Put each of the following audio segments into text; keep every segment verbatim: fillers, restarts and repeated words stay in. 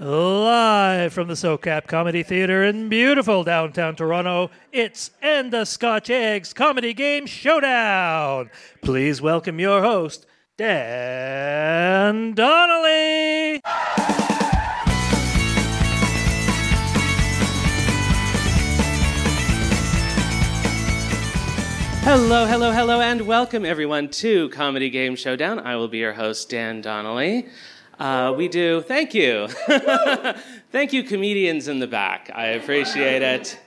Live from the SoCap Comedy Theater in beautiful downtown Toronto, it's And the Scotch Eggs Comedy Game Showdown. Please welcome your host, Dan Donnelly. Hello, hello, hello, and welcome everyone to Comedy Game Showdown. I will be your host, Dan Donnelly. Uh, we do. Thank you. Thank you, comedians in the back. I appreciate it.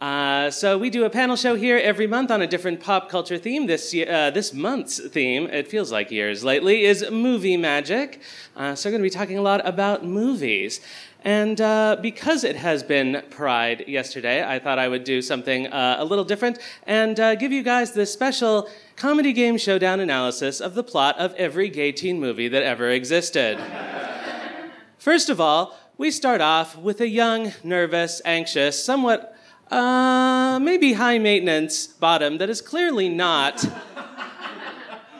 Uh, so we do a panel show here every month on a different pop culture theme. This year, uh, this month's theme, it feels like years lately, is movie magic. Uh, so we're going to be talking a lot about movies. And uh, because it has been Pride yesterday, I thought I would do something uh, a little different and uh, give you guys this special Comedy Game Showdown analysis of the plot of every gay teen movie that ever existed. First of all, we start off with a young, nervous, anxious, somewhat, uh, maybe high-maintenance Bottom that is clearly not...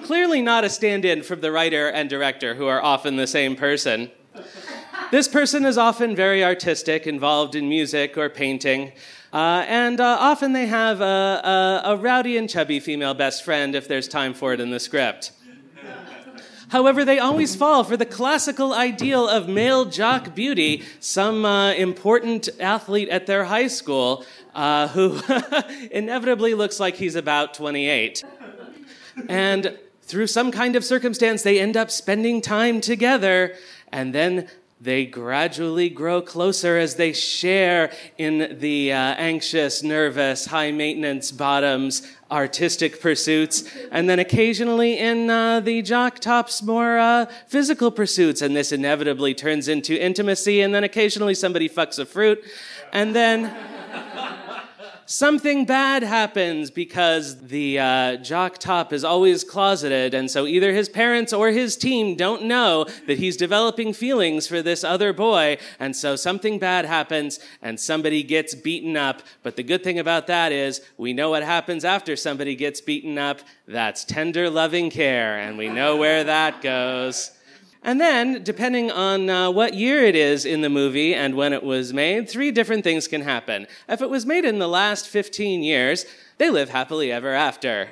clearly not a stand-in from the writer and director, who are often the same person. This person is often very artistic, involved in music or painting, uh, and uh, often they have a, a, a rowdy and chubby female best friend if there's time for it in the script. However, they always fall for the classical ideal of male jock beauty, some uh, important athlete at their high school uh, who inevitably looks like he's about twenty-eight. And through some kind of circumstance, they end up spending time together, and then they gradually grow closer as they share in the uh, anxious, nervous, high-maintenance Bottom's artistic pursuits, and then occasionally in uh, the jock top's more uh, physical pursuits, and this inevitably turns into intimacy, and then occasionally somebody fucks a fruit, and then something bad happens because the uh, jock top is always closeted, and so either his parents or his team don't know that he's developing feelings for this other boy, and so something bad happens, and somebody gets beaten up. But the good thing about that is we know what happens after somebody gets beaten up. That's tender, loving care, and we know where that goes. And then, depending on uh, what year it is in the movie and when it was made, three different things can happen. If it was made in the last fifteen years, they live happily ever after.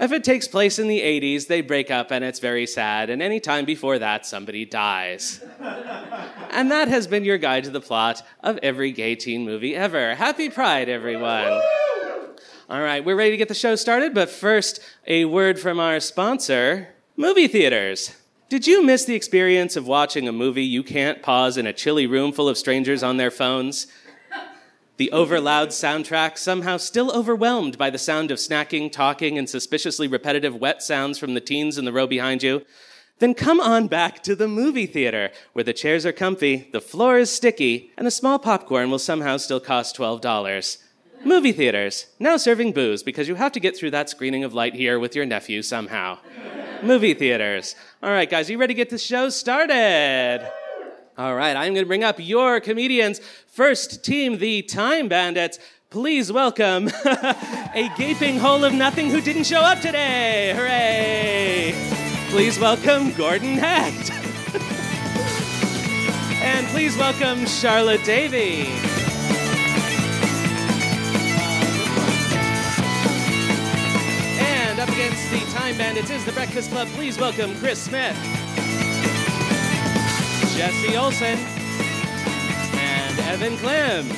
If it takes place in the eighties, they break up and it's very sad, and any time before that, somebody dies. And that has been your guide to the plot of every gay teen movie ever. Happy Pride, everyone. All right, we're ready to get the show started, but first, a word from our sponsor, movie theaters. Did you miss the experience of watching a movie you can't pause in a chilly room full of strangers on their phones? The overloud soundtrack, somehow still overwhelmed by the sound of snacking, talking, and suspiciously repetitive wet sounds from the teens in the row behind you? Then come on back to the movie theater, where the chairs are comfy, the floor is sticky, and a small popcorn will somehow still cost twelve dollars. Movie theaters, now serving booze, because you have to get through that screening of Light Year with your nephew somehow. Movie theaters. All right, guys, you ready to get the show started? All right, I'm going to bring up your comedians. First team, the Time Bandits. Please welcome a gaping hole of nothing who didn't show up today. Hooray! Please welcome Gordon Hecht. And please welcome Charlotte Davey. Up against the Time Bandits is the Breakfast Club. Please welcome Chris Smith, Jesse Olson, and Evan Klim.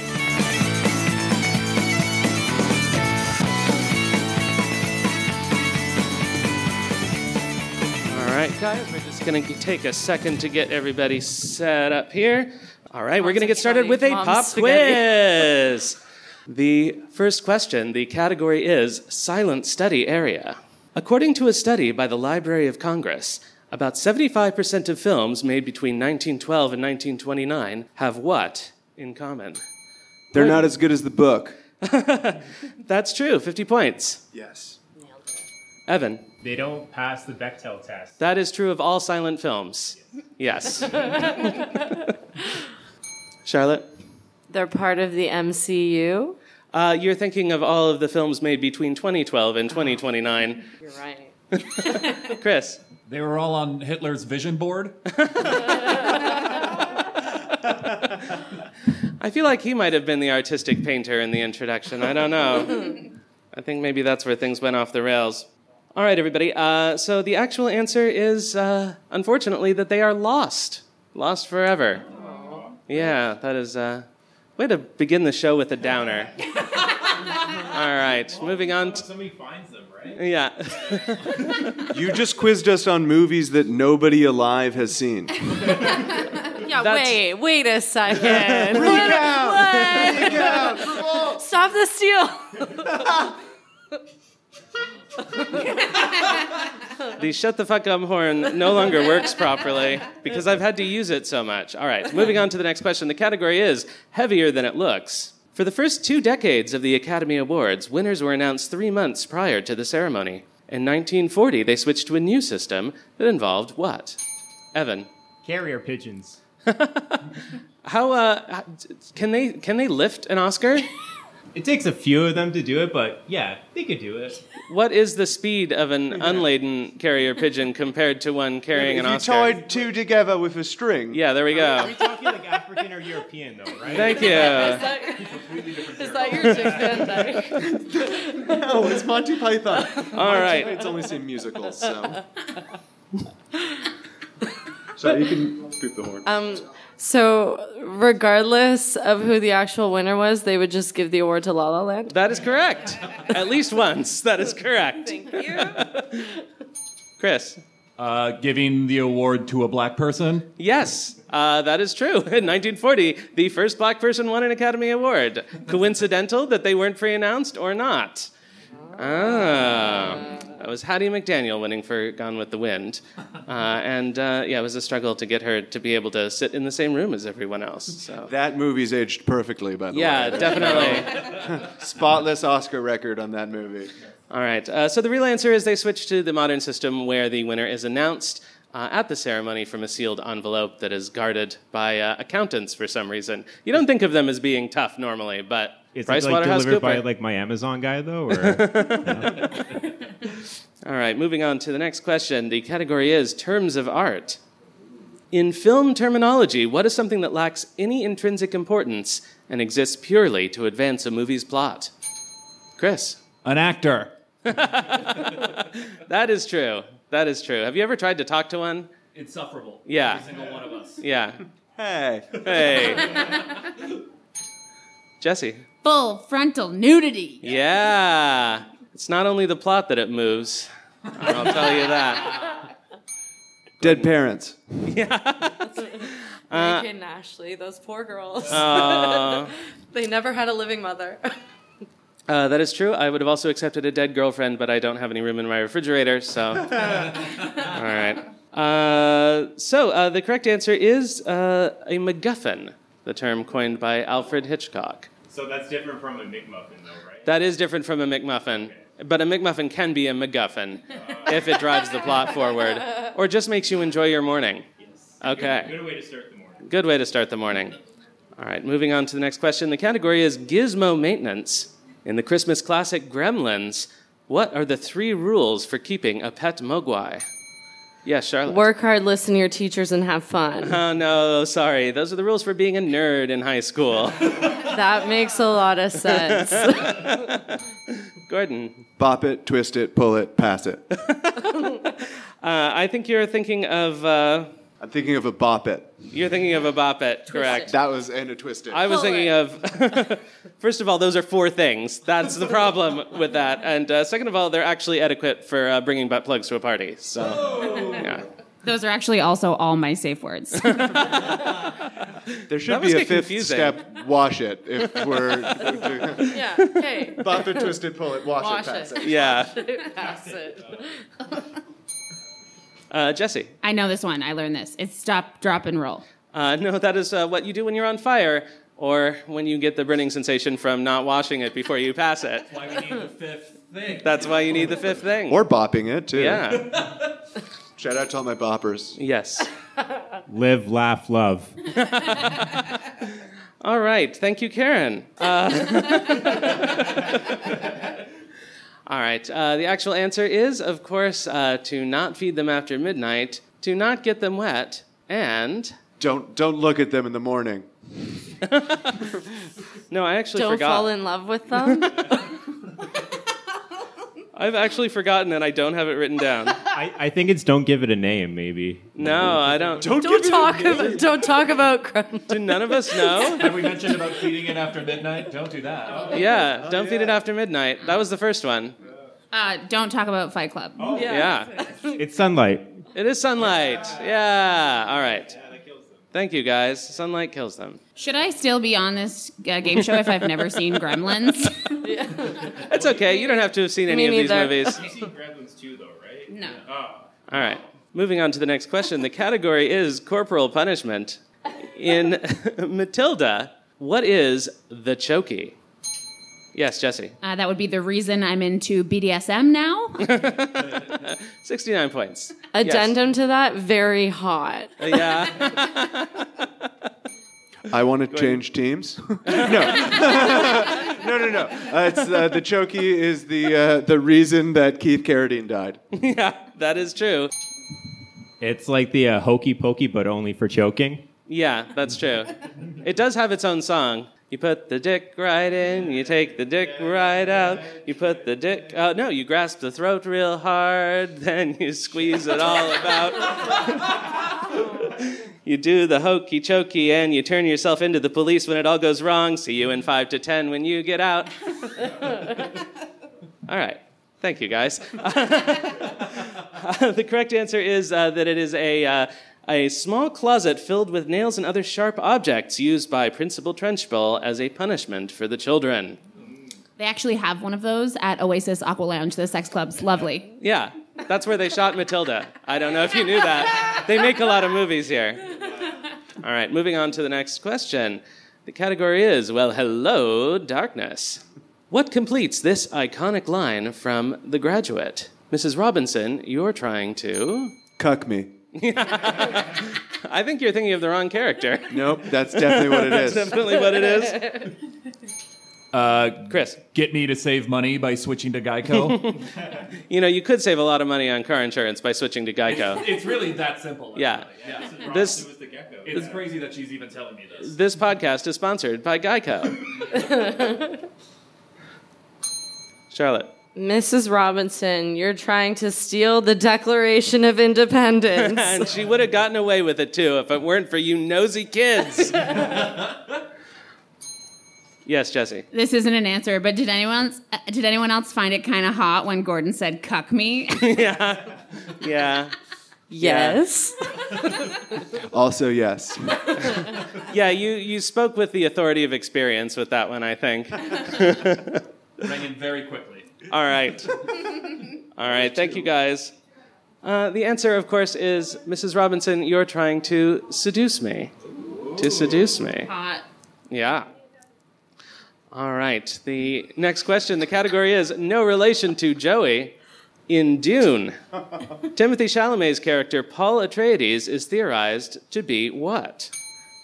All right, guys, we're just going to take a second to get everybody set up here. All right, we're going to get started with a pop quiz. The first question, the category is Silent Study Area. According to a study by the Library of Congress, about seventy-five percent of films made between nineteen twelve and nineteen twenty-nine have what in common? They're not as good as the book. That's true. fifty points. Yes. Evan. They don't pass the Bechdel test. That is true of all silent films. Yes. Yes. Charlotte. They're part of the M C U? Uh, you're thinking of all of the films made between twenty twelve and twenty twenty-nine. You're right. Chris? They were all on Hitler's vision board. I feel like he might have been the artistic painter in the introduction. I don't know. I think maybe that's where things went off the rails. All right, everybody. Uh, so the actual answer is, uh, unfortunately, that they are lost. Lost forever. Aww. Yeah, that is... Uh, way to begin the show with a downer. All right, well, moving on. T- somebody finds them, right? Yeah. You just quizzed us on movies that nobody alive has seen. Yeah, That's... wait, wait a second. Freak out! Freak out! Stop the steal! The shut the fuck up horn no longer works properly because I've had to use it so much. All right, moving on to the next question. The category is heavier than it looks. For the first two decades of the Academy Awards, winners were announced three months prior to the ceremony. In nineteen forty, they switched to a new system that involved what? Evan. Carrier pigeons. How, uh, can they can they lift an Oscar? It takes a few of them to do it, but yeah, they could do it. What is the speed of an unladen carrier pigeon compared to one carrying if an Oscar? If you tied two together with a string. Yeah, there we go. Are we talking like African or European, though, right? Thank you. Is that your, completely different is that your Dick Van Dyke? No, it's Monty Python. All right. It's only seen musicals, so... So you can boop the horn. Um, so regardless of who the actual winner was, they would just give the award to La La Land? That is correct. At least once. That is correct. Thank you. Chris? Uh, giving the award to a black person? Yes, uh, that is true. In nineteen forty, the first black person won an Academy Award. Coincidental that they weren't pre-announced or not? Ah... It was Hattie McDaniel winning for Gone with the Wind. Uh, and, uh, yeah, it was a struggle to get her to be able to sit in the same room as everyone else. So. That movie's aged perfectly, by the yeah, way. Yeah, definitely. Spotless Oscar record on that movie. All right. Uh, so the real answer is they switched to the modern system where the winner is announced uh, at the ceremony from a sealed envelope that is guarded by uh, accountants for some reason. You don't think of them as being tough normally, but... Is it like delivered by like my Amazon guy though? Or, no? All right, moving on to the next question. The category is terms of art. In film terminology, what is something that lacks any intrinsic importance and exists purely to advance a movie's plot? Chris. An actor. That is true. That is true. Have you ever tried to talk to one? Insufferable. Yeah. Every single one of us. Yeah. Hey. Hey. Jesse. Full frontal nudity. Yeah. It's not only the plot that it moves. I'll tell you that. Dead parents. Yeah. Uh, Meg and Ashley, those poor girls. Uh, they never had a living mother. uh, that is true. I would have also accepted a dead girlfriend, but I don't have any room in my refrigerator, so. All right. Uh, so uh, the correct answer is uh, a MacGuffin, the term coined by Alfred Hitchcock. So that's different from a McMuffin, though, right? That is different from a McMuffin. Okay. But a McMuffin can be a MacGuffin uh, if it drives the plot forward or just makes you enjoy your morning. Yes. Okay. Good, good way to start the morning. Good way to start the morning. All right, moving on to the next question. The category is gizmo maintenance. In the Christmas classic Gremlins, what are the three rules for keeping a pet mogwai? Yes, Charlotte. Work hard, listen to your teachers, and have fun. Oh, no, sorry. Those are the rules for being a nerd in high school. That makes a lot of sense. Gordon. Bop it, twist it, pull it, pass it. uh, I think you're thinking of... Uh, I'm thinking of a bop it. You're thinking of a bop it, correct. It. That was, and a twist it. I was pull thinking it. of... First of all, those are four things. That's the problem with that. And uh, second of all, they're actually adequate for uh, bringing butt plugs to a party. So... Oh. Yeah. Those are actually also all my safe words. There should be a fifth confusing. step, wash it, if we're... yeah, hey. Bop it, twist it, pull it, wash, wash it, pass it. it. Yeah. Wash it, pass it. Uh, Jesse. I know this one. I learned this. It's stop, drop, and roll. Uh, no, that is uh, what you do when you're on fire or when you get the burning sensation from not washing it before you pass it. That's why we need the fifth thing. That's why you need the fifth thing. Or bopping it, too. Yeah. Shout out to all my boppers. Yes. Live, laugh, love. All right. Thank you, Karen. Uh, all right. Uh, the actual answer is, of course, uh, to not feed them after midnight, to not get them wet, and... Don't don't look at them in the morning. No, I actually don't forgot. Don't fall in love with them? I've actually forgotten, and I don't have it written down. I, I think it's don't give it a name, maybe. No, I don't. Don't, don't talk about. Don't talk about. Gremlins. Do none of us know? Have we mentioned about feeding it after midnight? Don't do that. Oh, yeah, oh, don't yeah. feed it after midnight. That was the first one. Uh, don't talk about Fight Club. Oh yeah. yeah. It's sunlight. It is sunlight. Yeah. All right. Yeah, that kills them. Thank you, guys. Sunlight kills them. Should I still be on this uh, game show if I've never seen Gremlins? Yeah. That's okay. You don't have to have seen any of these movies. You've seen Gremlins two, though, right? No. Oh. All right. Moving on to the next question. The category is corporal punishment. In Matilda, what is the chokey? Yes, Jesse. Uh, that would be the reason I'm into B D S M now. sixty-nine points. Addendum yes. to that, very hot. Uh, yeah. I want to change teams. no. no, no, no. Uh, it's, uh, the chokey is the uh, the reason that Keith Carradine died. Yeah, that is true. It's like the uh, hokey pokey, but only for choking. Yeah, that's true. It does have its own song. You put the dick right in, you take the dick right out, you put the dick out. No, you grasp the throat real hard, then you squeeze it all about. You do the hokey chokey and you turn yourself into the police when it all goes wrong. See you in five to ten when you get out. All right. Thank you, guys. Uh, the correct answer is uh, that it is a... Uh, A small closet filled with nails and other sharp objects used by Principal Trenchbull as a punishment for the children. They actually have one of those at Oasis Aqua Lounge, the sex club's lovely. Yeah, that's where they shot Matilda. I don't know if you knew that. They make a lot of movies here. All right, moving on to the next question. The category is, well, hello, darkness. What completes this iconic line from The Graduate? Missus Robinson, you're trying to... cuck me. I think you're thinking of the wrong character. Nope, that's definitely what it is. That's definitely what it is. Uh, Chris. Get me to save money by switching to Geico. You know, you could save a lot of money on car insurance by switching to Geico. It's really that simple. Yeah. yeah. yeah. This, was the gecko. It's yeah. crazy that she's even telling me this. This podcast is sponsored by Geico. Charlotte. Missus Robinson, you're trying to steal the Declaration of Independence. And she would have gotten away with it, too, if it weren't for you nosy kids. Yes, Jesse. This isn't an answer, but did anyone else, uh, did anyone else find it kind of hot when Gordon said, cuck me? yeah. Yeah. Yes. Also, yes. yeah, you, you spoke with the authority of experience with that one, I think. Rang in very quickly. All right. All right. Thank you, guys. Uh, the answer, of course, is Missus Robinson, you're trying to seduce me. Ooh. To seduce me. Hot. Yeah. All right. The next question, the category is no relation to Joey in Dune. Timothée Chalamet's character, Paul Atreides, is theorized to be what?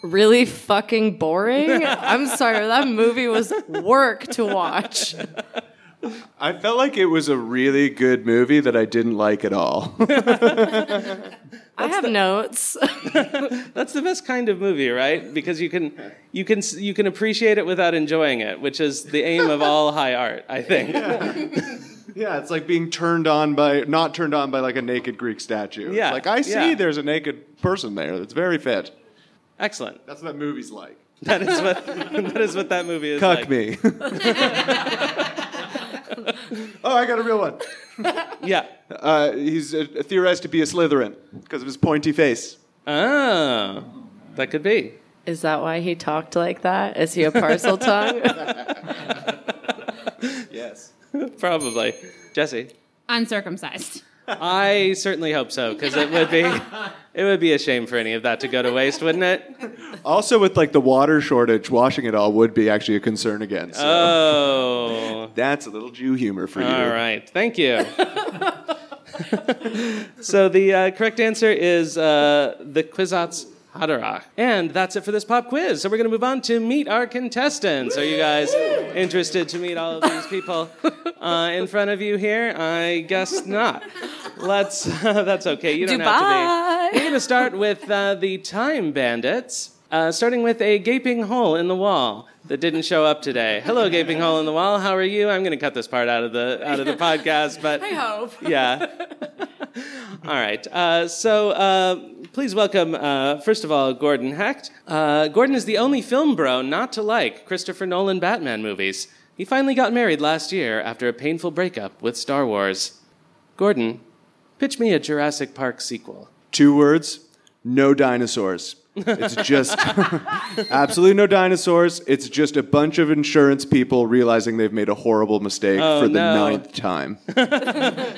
Really fucking boring? I'm sorry. That movie was work to watch. I felt like it was a really good movie that I didn't like at all. I have the, notes. That's the best kind of movie, right? Because you can you can you can appreciate it without enjoying it, which is the aim of all high art, I think. Yeah. Yeah, it's like being turned on by not turned on by like a naked Greek statue. Yeah. It's like I see yeah. there's a naked person there that's very fit. Excellent. That's what that movie's like. That is what that is what that movie is Cuck like. Cuck me. Oh, I got a real one. yeah. Uh, he's uh, theorized to be a Slytherin because of his pointy face. Oh, that could be. Is that why he talked like that? Is he a parcel tongue? Yes. Probably. Jesse? Uncircumcised. I certainly hope so, because it would be it would be a shame for any of that to go to waste, wouldn't it? Also, with like the water shortage, washing it all would be actually a concern again. So. Oh, that's a little Jew humor for you. All right, thank you. So the uh, correct answer is uh, the Kwisatz Haderach, and that's it for this pop quiz. So we're going to move on to meet our contestants. Are you guys interested to meet all of these people uh, in front of you here? I guess not. Let's. Uh, that's okay. You don't Dubai. have to be. going to start with uh, the Time Bandits, uh, starting with a gaping hole in the wall that didn't show up today. Hello, gaping hole in the wall. How are you? I'm going to cut this part out of the out of the podcast, but I hope. Yeah. All right. Uh, so uh, please welcome, uh, first of all, Gordon Hecht. Uh, Gordon is the only film bro not to like Christopher Nolan Batman movies. He finally got married last year after a painful breakup with Star Wars. Gordon, pitch me a Jurassic Park sequel. Two words, no dinosaurs. It's just absolutely no dinosaurs. It's just a bunch of insurance people realizing they've made a horrible mistake oh, for the no. ninth time.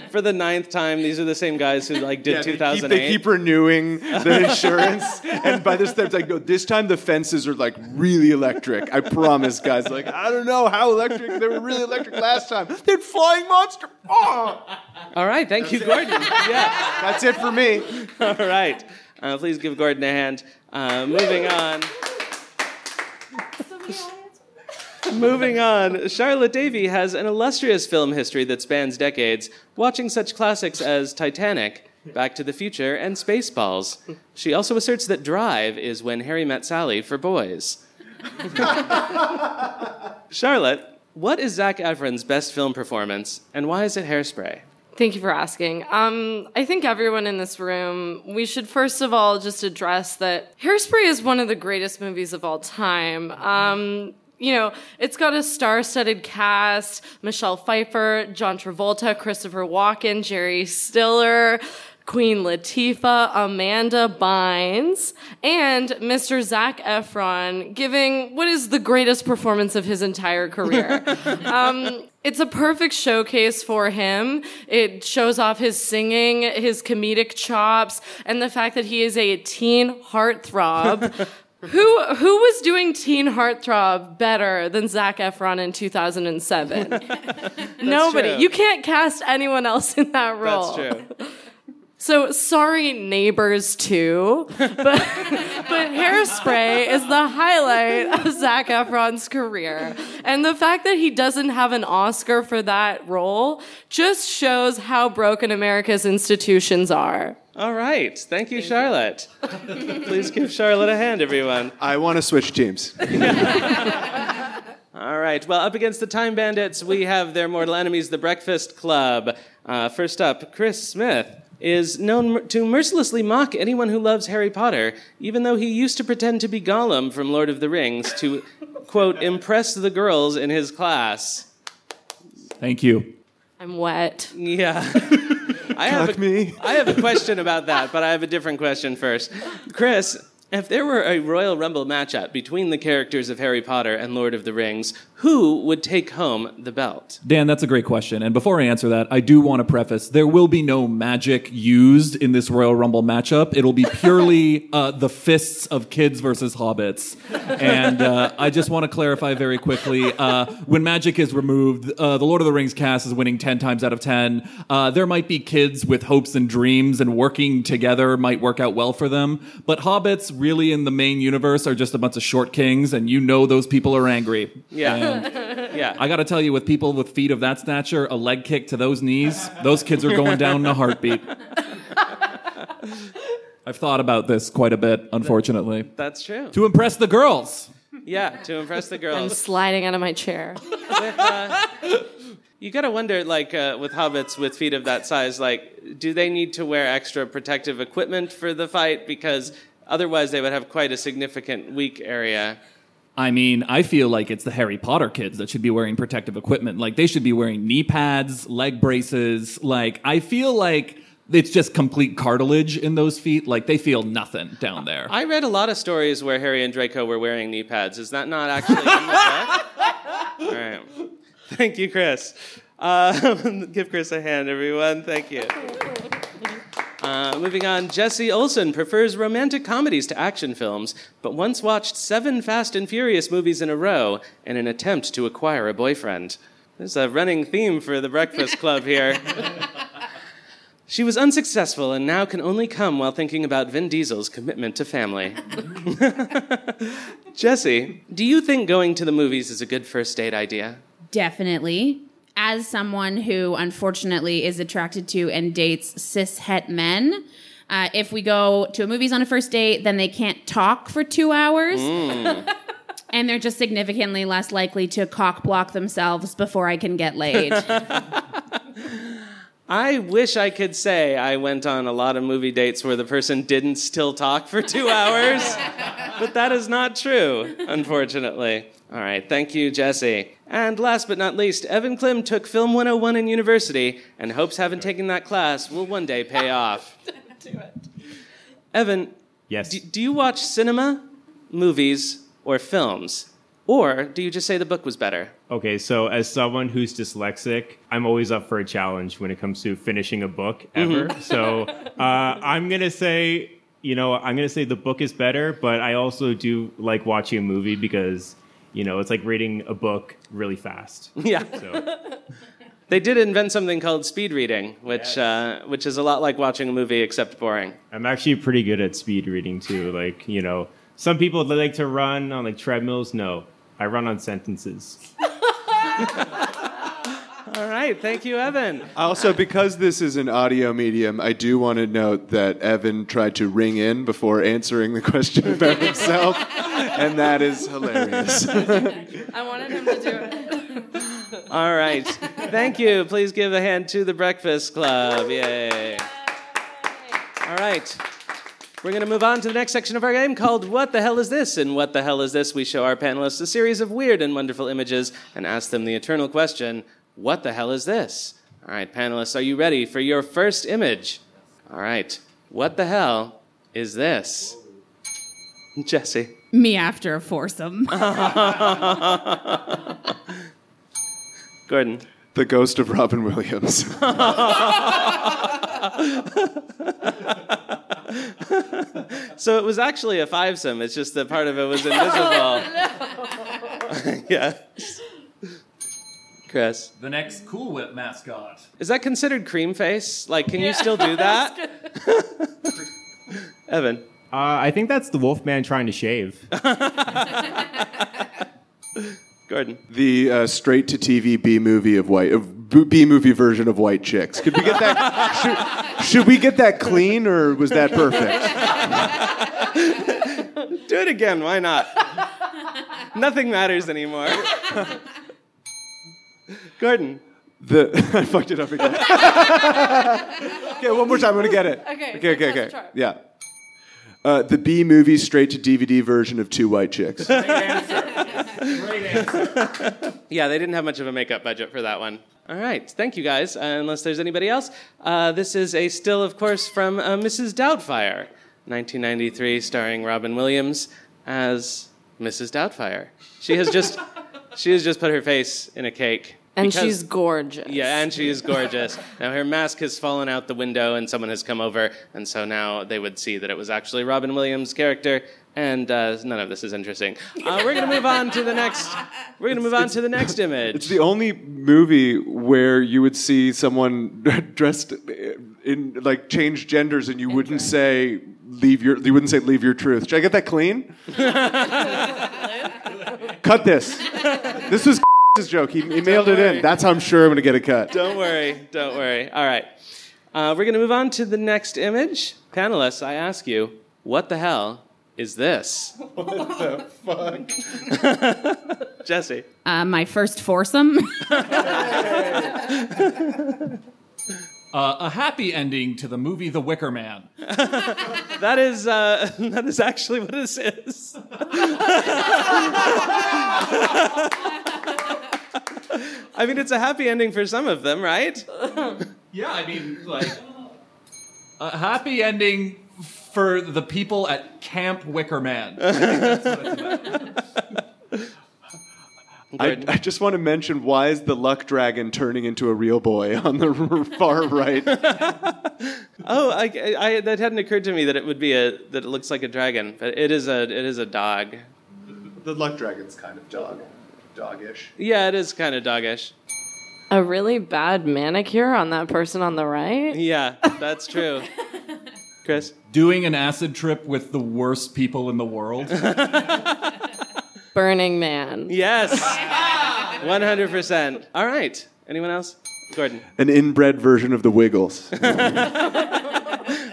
For the ninth time, these are the same guys who like did yeah, two thousand eight. They keep, they keep renewing the insurance, and by this time, it's like, no, this time the fences are like really electric. I promise, guys. Like, I don't know how electric. They were really electric last time. They're flying monster. Oh! All right, thank That's you, it. Gordon. Yeah, that's it for me. All right. Uh, please give Gordon a hand. Uh, moving on. Moving on. Charlotte Davey has an illustrious film history that spans decades, watching such classics as Titanic, Back to the Future, and Spaceballs. She also asserts that Drive is When Harry Met Sally for boys. Charlotte, what is Zac Efron's best film performance, and why is it Hairspray? Thank you for asking. Um, I think everyone in this room, we should first of all just address that Hairspray is one of the greatest movies of all time. Um, you know, it's got a star-studded cast, Michelle Pfeiffer, John Travolta, Christopher Walken, Jerry Stiller, Queen Latifah, Amanda Bynes, and Mister Zac Efron giving what is the greatest performance of his entire career. Um, it's a perfect showcase for him. It shows off his singing, his comedic chops, and the fact that he is a teen heartthrob. Who who was doing teen heartthrob better than Zac Efron in two thousand seven? Nobody. True. You can't cast anyone else in that role. That's true. So, sorry, Neighbors two, but, but Hairspray is the highlight of Zac Efron's career. And the fact that he doesn't have an Oscar for that role just shows how broken America's institutions are. All right. Thank you, Thank Charlotte. You. Please give Charlotte a hand, everyone. I want to switch teams. All right. Well, up against the Time Bandits, we have their mortal enemies, the Breakfast Club. Uh, first up, Chris Smith is known to mercilessly mock anyone who loves Harry Potter, even though he used to pretend to be Gollum from Lord of the Rings to, quote, impress the girls in his class. Thank you. I'm wet. Yeah. I have, a, me. I have a question about that, but I have a different question first. Chris, if there were a Royal Rumble matchup between the characters of Harry Potter and Lord of the Rings, who would take home the belt? Dan, that's a great question. And before I answer that, I do want to preface, there will be no magic used in this Royal Rumble matchup. It'll be purely uh, the fists of kids versus hobbits. And uh, I just want to clarify very quickly, uh, when magic is removed, uh, the Lord of the Rings cast is winning ten times out of ten. Uh, there might be kids with hopes and dreams, and working together might work out well for them. But hobbits, really, in the main universe, are just a bunch of short kings, and you know those people are angry. Yeah. And yeah. I got to tell you, with people with feet of that stature, a leg kick to those knees, those kids are going down in a heartbeat. I've thought about this quite a bit, unfortunately. That's true. To impress the girls. Yeah, to impress the girls. I'm sliding out of my chair. With, uh, you got to wonder, like, uh, with hobbits with feet of that size, like, do they need to wear extra protective equipment for the fight? Because otherwise, they would have quite a significant weak area. I mean, I feel like it's the Harry Potter kids that should be wearing protective equipment. Like, they should be wearing knee pads, leg braces. Like, I feel like it's just complete cartilage in those feet. Like, they feel nothing down there. I read a lot of stories where Harry and Draco were wearing knee pads. Is that not actually in the book? All right. Thank you, Chris. Uh, give Chris a hand, everyone. Thank you. Uh, moving on, Jesse Olson prefers romantic comedies to action films, but once watched seven Fast and Furious movies in a row in an attempt to acquire a boyfriend. There's a running theme for the Breakfast Club here. She was unsuccessful and now can only come while thinking about Vin Diesel's commitment to family. Jesse, do you think going to the movies is a good first date idea? Definitely. As someone who, unfortunately, is attracted to and dates cis-het men, Uh, if we go to a movies on a first date, then they can't talk for two hours. Mm. And they're just significantly less likely to cock block themselves before I can get laid. I wish I could say I went on a lot of movie dates where the person didn't still talk for two hours, but that is not true, unfortunately. All right, thank you, Jesse. And last but not least, Evan Klim took Film one oh one in university and hopes having taken that class will one day pay off. Do it. Evan, yes. do, do you watch cinema, movies, or films? Or do you just say the book was better? Okay, so as someone who's dyslexic, I'm always up for a challenge when it comes to finishing a book ever. Mm-hmm. So uh, I'm going to say, you know, I'm going to say the book is better, but I also do like watching a movie because, you know, it's like reading a book really fast. Yeah. So. They did invent something called speed reading, which yes. uh, which is a lot like watching a movie, except boring. I'm actually pretty good at speed reading, too. Like, you know, some people like to run on, like, treadmills. No, I run on sentences. All right. Thank you, Evan. Also, because this is an audio medium, I do want to note that Evan tried to ring in before answering the question about himself, and that is hilarious. I wanted him to do it. All right. Thank you. Please give a hand to The Breakfast Club. Yay. All right. We're going to move on to the next section of our game called What the Hell Is This? In What the Hell Is This? We show our panelists a series of weird and wonderful images and ask them the eternal question, what the hell is this? All right, panelists, are you ready for your first image? All right. What the hell is this? Jesse. Me after a foursome. Gordon. The ghost of Robin Williams. So it was actually a fivesome. It's just that part of it was invisible. Oh, no. Yes. Chris. The next Cool Whip mascot. Is that considered cream face? Like, can yeah. you still do that? Evan. Uh, I think that's the Wolfman trying to shave. Gordon. The uh, straight-to-T V B-movie of White... Uh, B-movie version of White Chicks. Could we get that... should, should we get that clean, or was that perfect? Do it again. Why not? Nothing matters anymore. Gordon. The... I fucked it up again. Okay, one more time. I'm going to get it. Okay, okay, okay. okay. okay. Yeah. Uh, the B-movie straight-to-D V D version of Two White Chicks. Great answer. Great answer. Yeah, they didn't have much of a makeup budget for that one. All right. Thank you, guys. Uh, unless there's anybody else. Uh, this is a still, of course, from uh, Missus Doubtfire, nineteen ninety-three, starring Robin Williams as Missus Doubtfire. She has just she has just put her face in a cake. And because, she's gorgeous. Yeah, and she is gorgeous. Now, her mask has fallen out the window, and someone has come over, and so now they would see that it was actually Robin Williams' character, and uh, none of this is interesting. Uh, we're going to move on to the next. We're going to move on to the next image. It's the only movie where you would see someone dressed in like change genders, and you wouldn't say leave your. You wouldn't say leave your truth. Should I get that clean? Cut this. This was. His joke. He, he mailed it in. That's how I'm sure I'm going to get a cut. Don't worry. Don't worry. All right. Uh, we're going to move on to the next image. Panelists, I ask you, what the hell is this? What the fuck? Jesse. Uh, my first foursome. uh, a happy ending to the movie The Wicker Man. That is uh, that is actually what this is. I mean, it's a happy ending for some of them, right? Yeah, I mean, like, a happy ending for the people at Camp Wicker Man. I think that's what it's about. I, I just want to mention, why is the luck dragon turning into a real boy on the far right? oh, I, I, that hadn't occurred to me that it would be a that it looks like a dragon, but it is a it is a dog. The luck dragon's kind of dog. Dog-ish. Yeah, it is kind of dog-ish. A really bad manicure on that person on the right? Yeah, that's true. Chris? Doing an acid trip with the worst people in the world. Burning Man. Yes. one hundred percent. All right. Anyone else? Gordon. An inbred version of the Wiggles.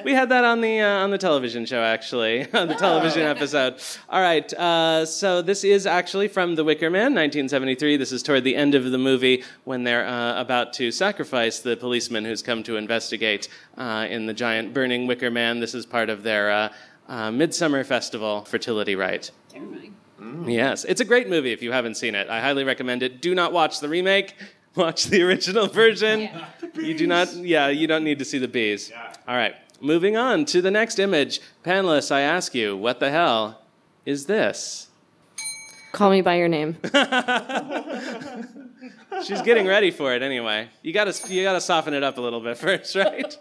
We had that on the uh, on the television show, actually, on the television oh. episode. All right, uh, so this is actually from The Wicker Man, nineteen seventy-three. This is toward the end of the movie when they're uh, about to sacrifice the policeman who's come to investigate uh, in the giant burning Wicker Man. This is part of their uh, uh, Midsummer Festival fertility rite. Terrifying. Mm. Yes, it's a great movie if you haven't seen it. I highly recommend it. Do not watch the remake. Watch the original version. Yeah. You do not, yeah, you don't need to see the bees. Yeah. All right, moving on to the next image. Panelists, I ask you, what the hell is this? Call Me By Your Name. She's getting ready for it anyway. You gotta, you gotta soften it up a little bit first, right?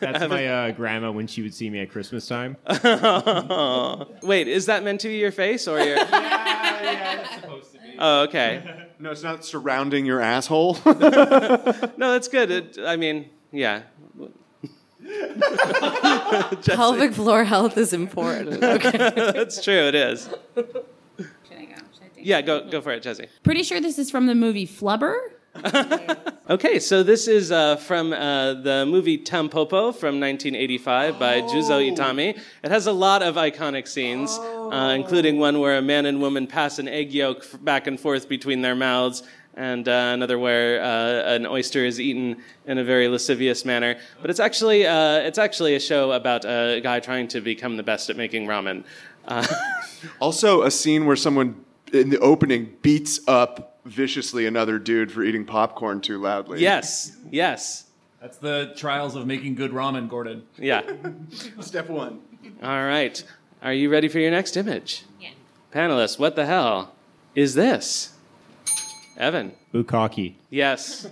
That's my uh, grandma when she would see me at Christmas time. Oh. Wait, is that meant to be your face or your? Yeah, yeah, that's supposed to be. Oh, okay. No, it's not surrounding your asshole. No, that's good. It, I mean, yeah. Pelvic floor health is important. Okay. That's true, it is. Should I go? Should I take yeah, go, go for it, Jesse. Pretty sure this is from the movie Flubber. Okay, so this is uh, from uh, the movie Tampopo from nineteen eighty-five by oh. Juzo Itami. It has a lot of iconic scenes, oh. uh, including one where a man and woman pass an egg yolk back and forth between their mouths, and uh, another where uh, an oyster is eaten in a very lascivious manner. But it's actually uh, it's actually a show about a guy trying to become the best at making ramen. Uh, also, a scene where someone in the opening beats up viciously another dude for eating popcorn too loudly. Yes, yes. That's the trials of making good ramen, Gordon. Yeah. Step one. All right. Are you ready for your next image? Yeah. Panelists, what the hell is this? Evan. Bukkake. Yes.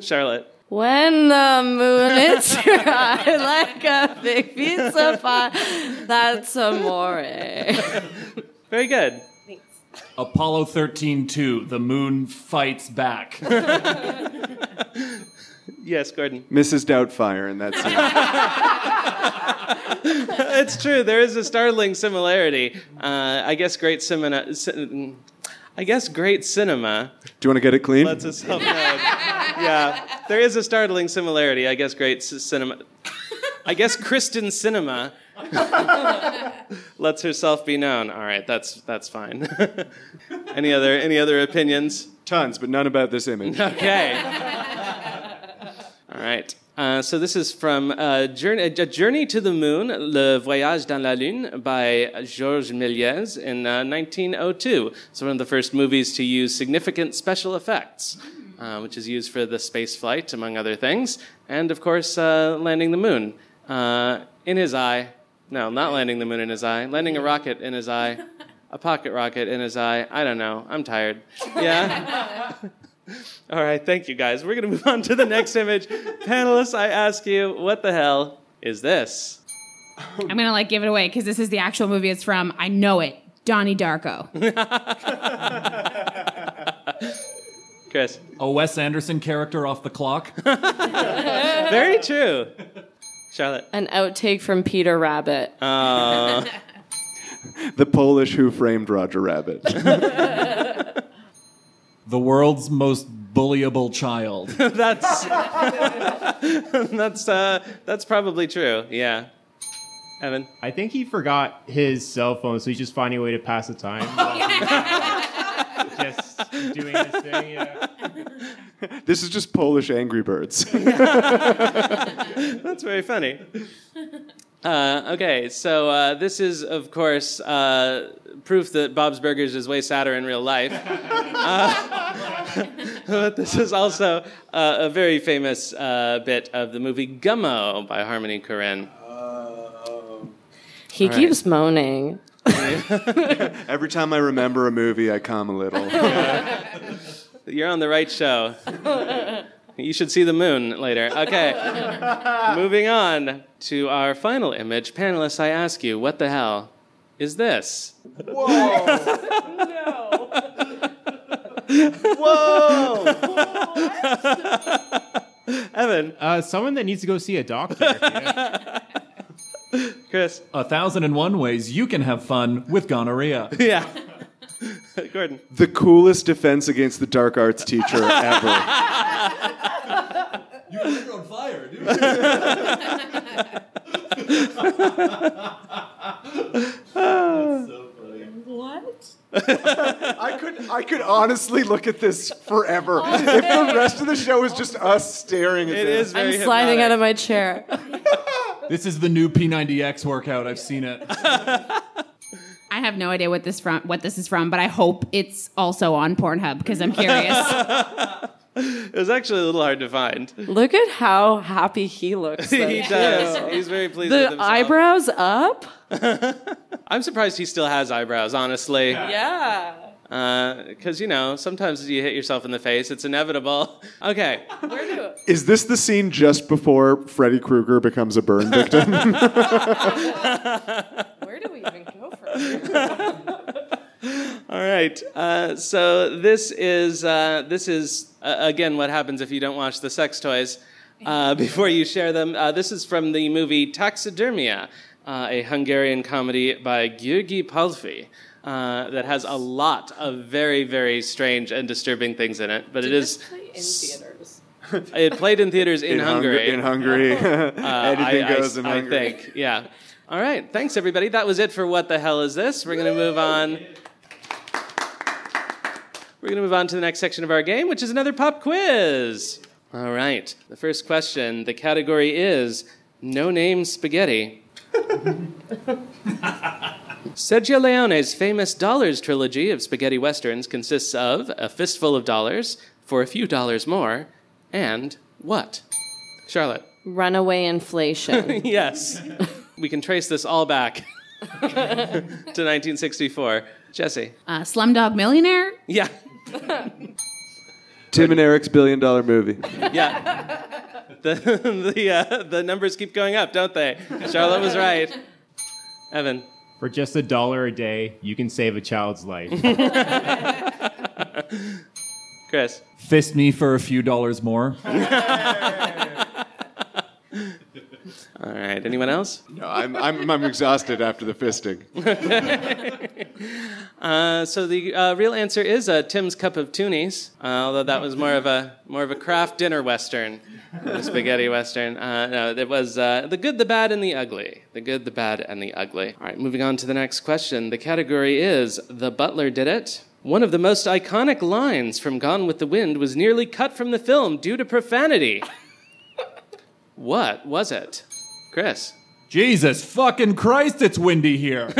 Charlotte. When the moon is dry like a big pizza pie, that's amore. Very good. Apollo thirteen two, the moon fights back. Yes, Gordon. Missus Doubtfire in that scene. It's true. There is a startling similarity. Uh, I guess great cinema. Cin- I guess great cinema. Do you want to get it clean? Let's us help. Yeah, there is a startling similarity. I guess great c- cinema. I guess Kristen Cinema lets herself be known. All right, that's that's fine. Any other any other opinions? Tons, but none about this image. Okay. All right. Uh, so this is from uh, Journey, A Journey to the Moon, Le Voyage dans la Lune by Georges Méliès in uh, nineteen oh two. It's one of the first movies to use significant special effects. Uh, which is used for the space flight, among other things, and of course, uh, landing the moon uh, in his eye. No, not landing the moon in his eye. Landing a rocket in his eye, a pocket rocket in his eye. I don't know. I'm tired. Yeah. All right. Thank you, guys. We're gonna move on to the next image. Panelists, I ask you, what the hell is this? I'm gonna like give it away because this is the actual movie it's from. I know it. Donnie Darko. Chris. A Wes Anderson character off The Clock. Very true. Charlotte. An outtake from Peter Rabbit. Uh, the Polish Who Framed Roger Rabbit. The world's most bullyable child. That's that's uh, that's probably true. Yeah. Evan. I think he forgot his cell phone, so he's just finding a way to pass the time. Just doing this thing, yeah. This is just Polish Angry Birds. That's very funny. Uh, okay, so uh, this is, of course, uh, proof that Bob's Burgers is way sadder in real life. Uh, but this is also uh, a very famous uh, bit of the movie Gummo by Harmony Korine. Uh, he All keeps right. moaning. Every time I remember a movie, I come a little. Yeah. You're on the right show. You should see the moon later. Okay. Moving on to our final image. Panelists, I ask you, what the hell is this? Whoa. No. Whoa. What? Evan. Uh, someone that needs to go see a doctor. Yeah. Chris. A thousand and one ways you can have fun with gonorrhea. Yeah. Gordon. The coolest defense against the dark arts teacher ever. You put her on fire, dude. That's so funny. What? I could I could honestly look at this forever. All if day. The rest of the show is just us staring at it this. Is very I'm sliding hypnotic. Out of my chair. This is the new P ninety X workout. I've seen it. I have no idea what this from what this is from, but I hope it's also on Pornhub because I'm curious. It was actually a little hard to find. Look at how happy he looks. He does. He's very pleased the with himself. The eyebrows up? I'm surprised he still has eyebrows, honestly. Yeah. Because, uh, you know, sometimes you hit yourself in the face. It's inevitable. Okay. Where do it? Is this the scene just before Freddy Krueger becomes a burn victim? Where do we even go from? All right. Uh, so this is uh, this is uh, again what happens if you don't watch the sex toys uh, before you share them. Uh, this is from the movie Taxidermia, uh, a Hungarian comedy by György Palfi uh, that has a lot of very very strange and disturbing things in it. But Did it is this play in theaters. It played in theaters in, in Hungary. Hung- in Hungary, uh, anything I, goes I, in I Hungary. I think, yeah. All right. Thanks, everybody. That was it for What the Hell Is This? We're going to move on. We're going to move on to the next section of our game, which is another pop quiz. All right. The first question, the category is no-name spaghetti. Sergio Leone's famous Dollars trilogy of spaghetti westerns consists of A Fistful of Dollars, For a Few Dollars More, and what? Charlotte. Runaway inflation. Yes. We can trace this all back to nineteen sixty-four. Jesse. Uh, Slumdog Millionaire? Yeah. Tim and Eric's Billion Dollar Movie. Yeah. The the, uh, the numbers keep going up, don't they? Charlotte was right. Evan. For just a dollar a day, you can save a child's life. Chris. Fist me for a few dollars more. All right. Anyone else? No, I'm I'm, I'm exhausted after the fisting. uh, so the uh, real answer is uh, Tim's Cup of Toonies, uh, although that was more of a more of a craft dinner western, a spaghetti western. Uh, no, it was uh, the good, the bad, and the ugly. The good, the bad, and the ugly. All right. Moving on to the next question. The category is The Butler Did It. One of the most iconic lines from Gone with the Wind was nearly cut from the film due to profanity. What was it? Chris. Jesus fucking Christ, it's windy here.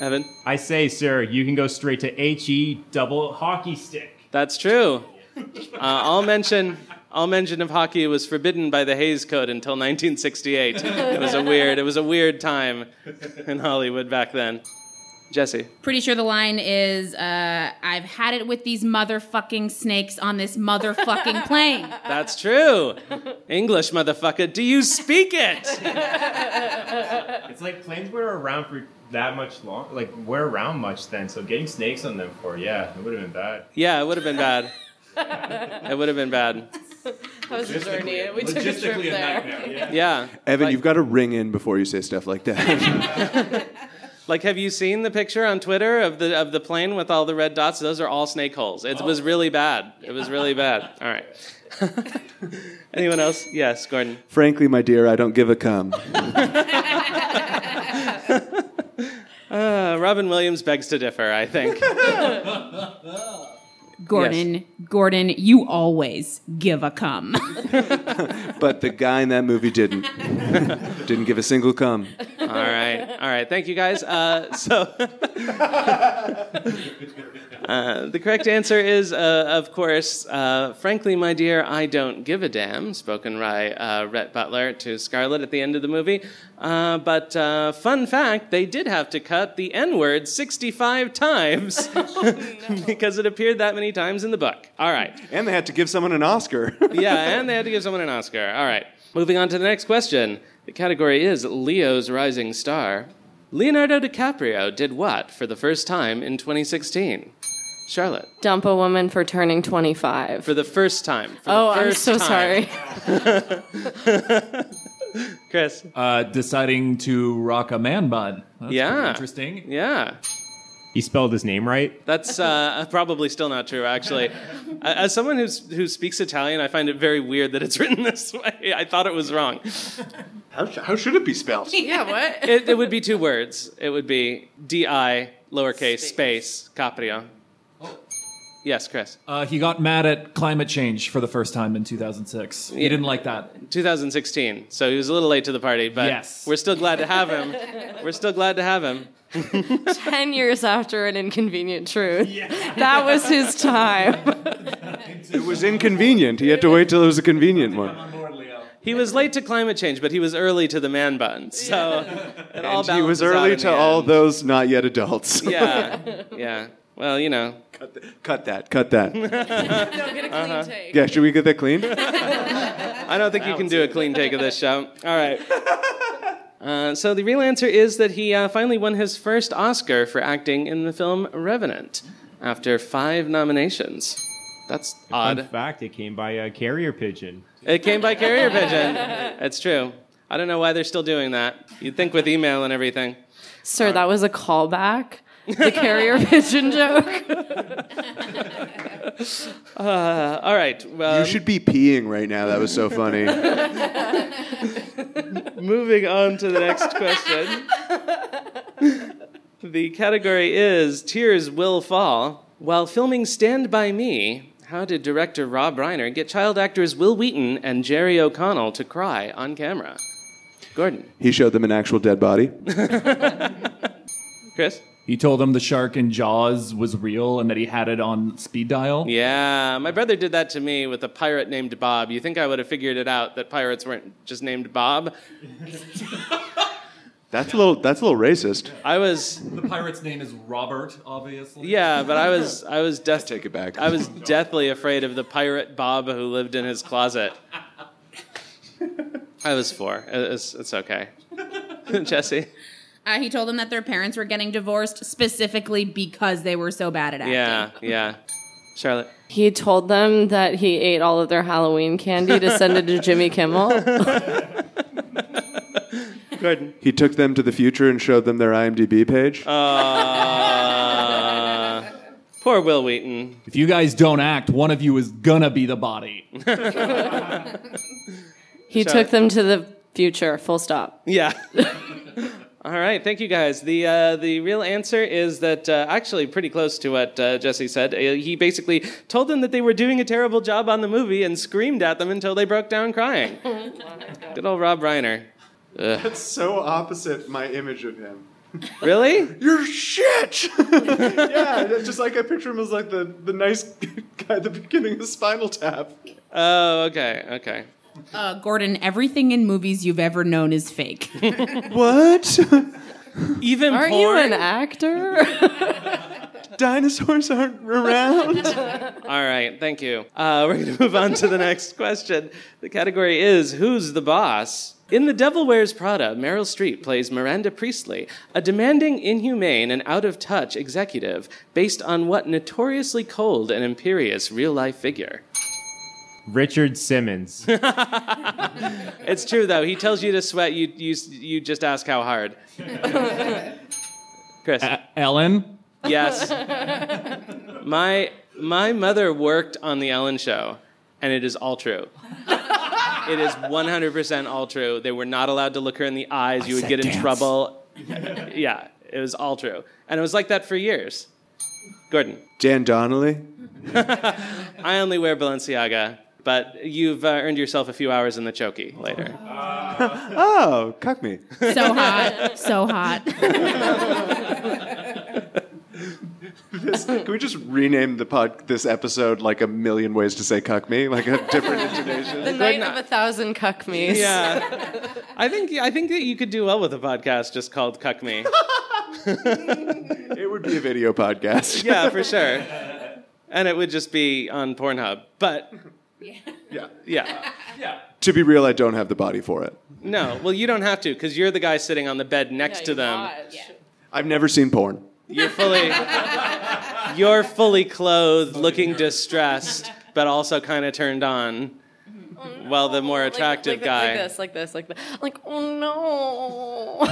Evan. I say, sir, you can go straight to H E double hockey stick. That's true. Uh, all mention all mention of hockey was forbidden by the Hays Code until nineteen sixty-eight. It was a weird, it was a weird time in Hollywood back then. Jesse. Pretty sure the line is, uh, I've had it with these motherfucking snakes on this motherfucking plane. That's true. English, motherfucker, do you speak it? It's like planes were around for that much long. Like, we're around much then, so getting snakes on them for, yeah, it would have been bad. Yeah, it would have been bad. It would have been bad. That was a journey. We took a trip there. Nightmare, yeah. yeah. Evan, like, you've got to ring in before you say stuff like that. Like, have you seen the picture on Twitter of the of the plane with all the red dots? Those are all snake holes. It oh. was really bad. It was really bad. All right. Anyone else? Yes, Gordon. Frankly, my dear, I don't give a cum. uh, Robin Williams begs to differ, I think. Gordon, yes. Gordon, you always give a cum. But the guy in that movie didn't. Didn't give a single cum. All right. All right. Thank you, guys. Uh, so uh, the correct answer is, uh, of course, uh, frankly, my dear, I don't give a damn, spoken by uh, Rhett Butler to Scarlett at the end of the movie. Uh, but uh, fun fact, they did have to cut the N-word sixty-five times oh, no. because it appeared that many times in the book. All right. And they had to give someone an Oscar. Yeah, and they had to give someone an Oscar. All right. Moving on to the next question. The category is Leo's Rising Star. Leonardo DiCaprio did what for the first time in twenty sixteen? Charlotte. Dump a woman for turning twenty-five. For the first time. For oh, the first I'm so time. Sorry. Chris. Uh, deciding to rock a man bun. That's yeah. Interesting. Yeah. He spelled his name right? That's uh, probably still not true, actually. As someone who's, who speaks Italian, I find it very weird that it's written this way. I thought it was wrong. How, sh- how should it be spelled? Yeah, what? It, it would be two words. It would be D I, lowercase, space, space Caprio. Oh. Yes, Chris. Uh, he got mad at climate change for the first time in two thousand six. Yeah. He didn't like that. two thousand sixteen, so he was a little late to the party, but yes. We're still glad to have him. We're still glad to have him. Ten years after An Inconvenient Truth. Yeah. That was his time. It was inconvenient. He had to wait till it was a convenient one. He was late to climate change, but he was early to the man bun. So it all balances out. He was early to all those not yet adults. Yeah, yeah. Well, you know. Cut, the, cut that. Cut that. No, get a clean uh-huh. take. Yeah, should we get that clean? I don't think that you can do it. A clean take of this show. All right. Uh, so the real answer is that he uh, finally won his first Oscar for acting in the film Revenant after five nominations. That's in odd. In fact, it came by a carrier pigeon. It came by carrier pigeon. That's true. I don't know why they're still doing that. You'd think with email and everything. Sir, uh, that was a callback. The carrier pigeon joke. uh, all right. Um, you should be peeing right now. That was so funny. Moving on to the next question. The category is Tears Will Fall. While filming Stand By Me, how did director Rob Reiner get child actors Will Wheaton and Jerry O'Connell to cry on camera? Gordon. He showed them an actual dead body. Chris? He told them the shark in Jaws was real and that he had it on speed dial. Yeah, my brother did that to me with a pirate named Bob. You think I would have figured it out that pirates weren't just named Bob? That's a little. That's a little racist. I was. The pirate's name is Robert, obviously. Yeah, but I was. I was death. I take it back. I was deathly afraid of the pirate Bob who lived in his closet. I was four. It's, it's okay. Jesse. Uh, he told them that their parents were getting divorced specifically because they were so bad at acting. Yeah, yeah. Charlotte. He told them that he ate all of their Halloween candy to send it to Jimmy Kimmel. Gordon. He took them to the future and showed them their IMDb page. Uh, poor Will Wheaton. If you guys don't act, one of you is gonna be the body. He Charlotte. Took them to the future, full stop. Yeah. All right, thank you guys. The uh, the real answer is that uh, actually pretty close to what uh, Jesse said. Uh, he basically told them that they were doing a terrible job on the movie and screamed at them until they broke down crying. Good old Rob Reiner. Ugh. That's so opposite my image of him. Really? You're shit! Yeah, just like I picture him as like the, the nice guy at the beginning of Spinal Tap. Oh, okay, okay. Uh, Gordon, everything in movies you've ever known is fake. What? Even aren't porn? You an actor? Dinosaurs aren't around. All right, thank you. Uh, we're going to move on to the next question. The category is Who's the Boss? In The Devil Wears Prada, Meryl Streep plays Miranda Priestley, a demanding, inhumane, and out-of-touch executive based on what notoriously cold and imperious real-life figure? Richard Simmons. It's true, though. He tells you to sweat. You you you just ask how hard. Chris. Uh, Ellen? Yes. My my mother worked on The Ellen Show, and it is all true. It is one hundred percent all true. They were not allowed to look her in the eyes. I you would get dance. In trouble. Yeah, it was all true. And it was like that for years. Gordon. Dan Donnelly? I only wear Balenciaga. But you've uh, earned yourself a few hours in the chokey later. Uh. Oh, cuck me. So hot. So hot. This, can we just rename the pod, this episode like a million ways to say cuck me? Like a different intonation? The night of a thousand cuck me's. Yeah. I think, I think that you could do well with a podcast just called Cuck Me. It would be a video podcast. Yeah, for sure. And it would just be on Pornhub. But... Yeah. Yeah. Yeah. Yeah. To be real, I don't have the body for it. No. Well, you don't have to because you're the guy sitting on the bed next no, to them. Yeah. I've never seen porn. You're fully, you're fully clothed, fully looking nervous. Distressed, but also kind of turned on. Oh, no. While the more attractive like, like, guy, like this, like this, like that, like oh no.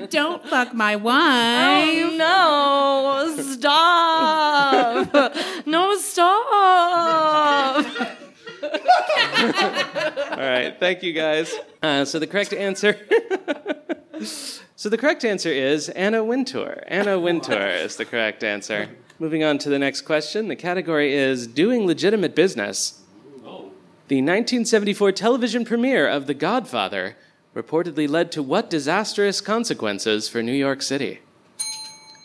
Yeah. Don't fuck my wife. Oh, no, stop. No, stop. All right, thank you guys. Uh, so the correct answer... so the correct answer is Anna Wintour. Anna Wintour is the correct answer. Moving on to the next question. The category is Doing Legitimate Business. Oh. The nineteen seventy-four television premiere of The Godfather reportedly led to what disastrous consequences for New York City?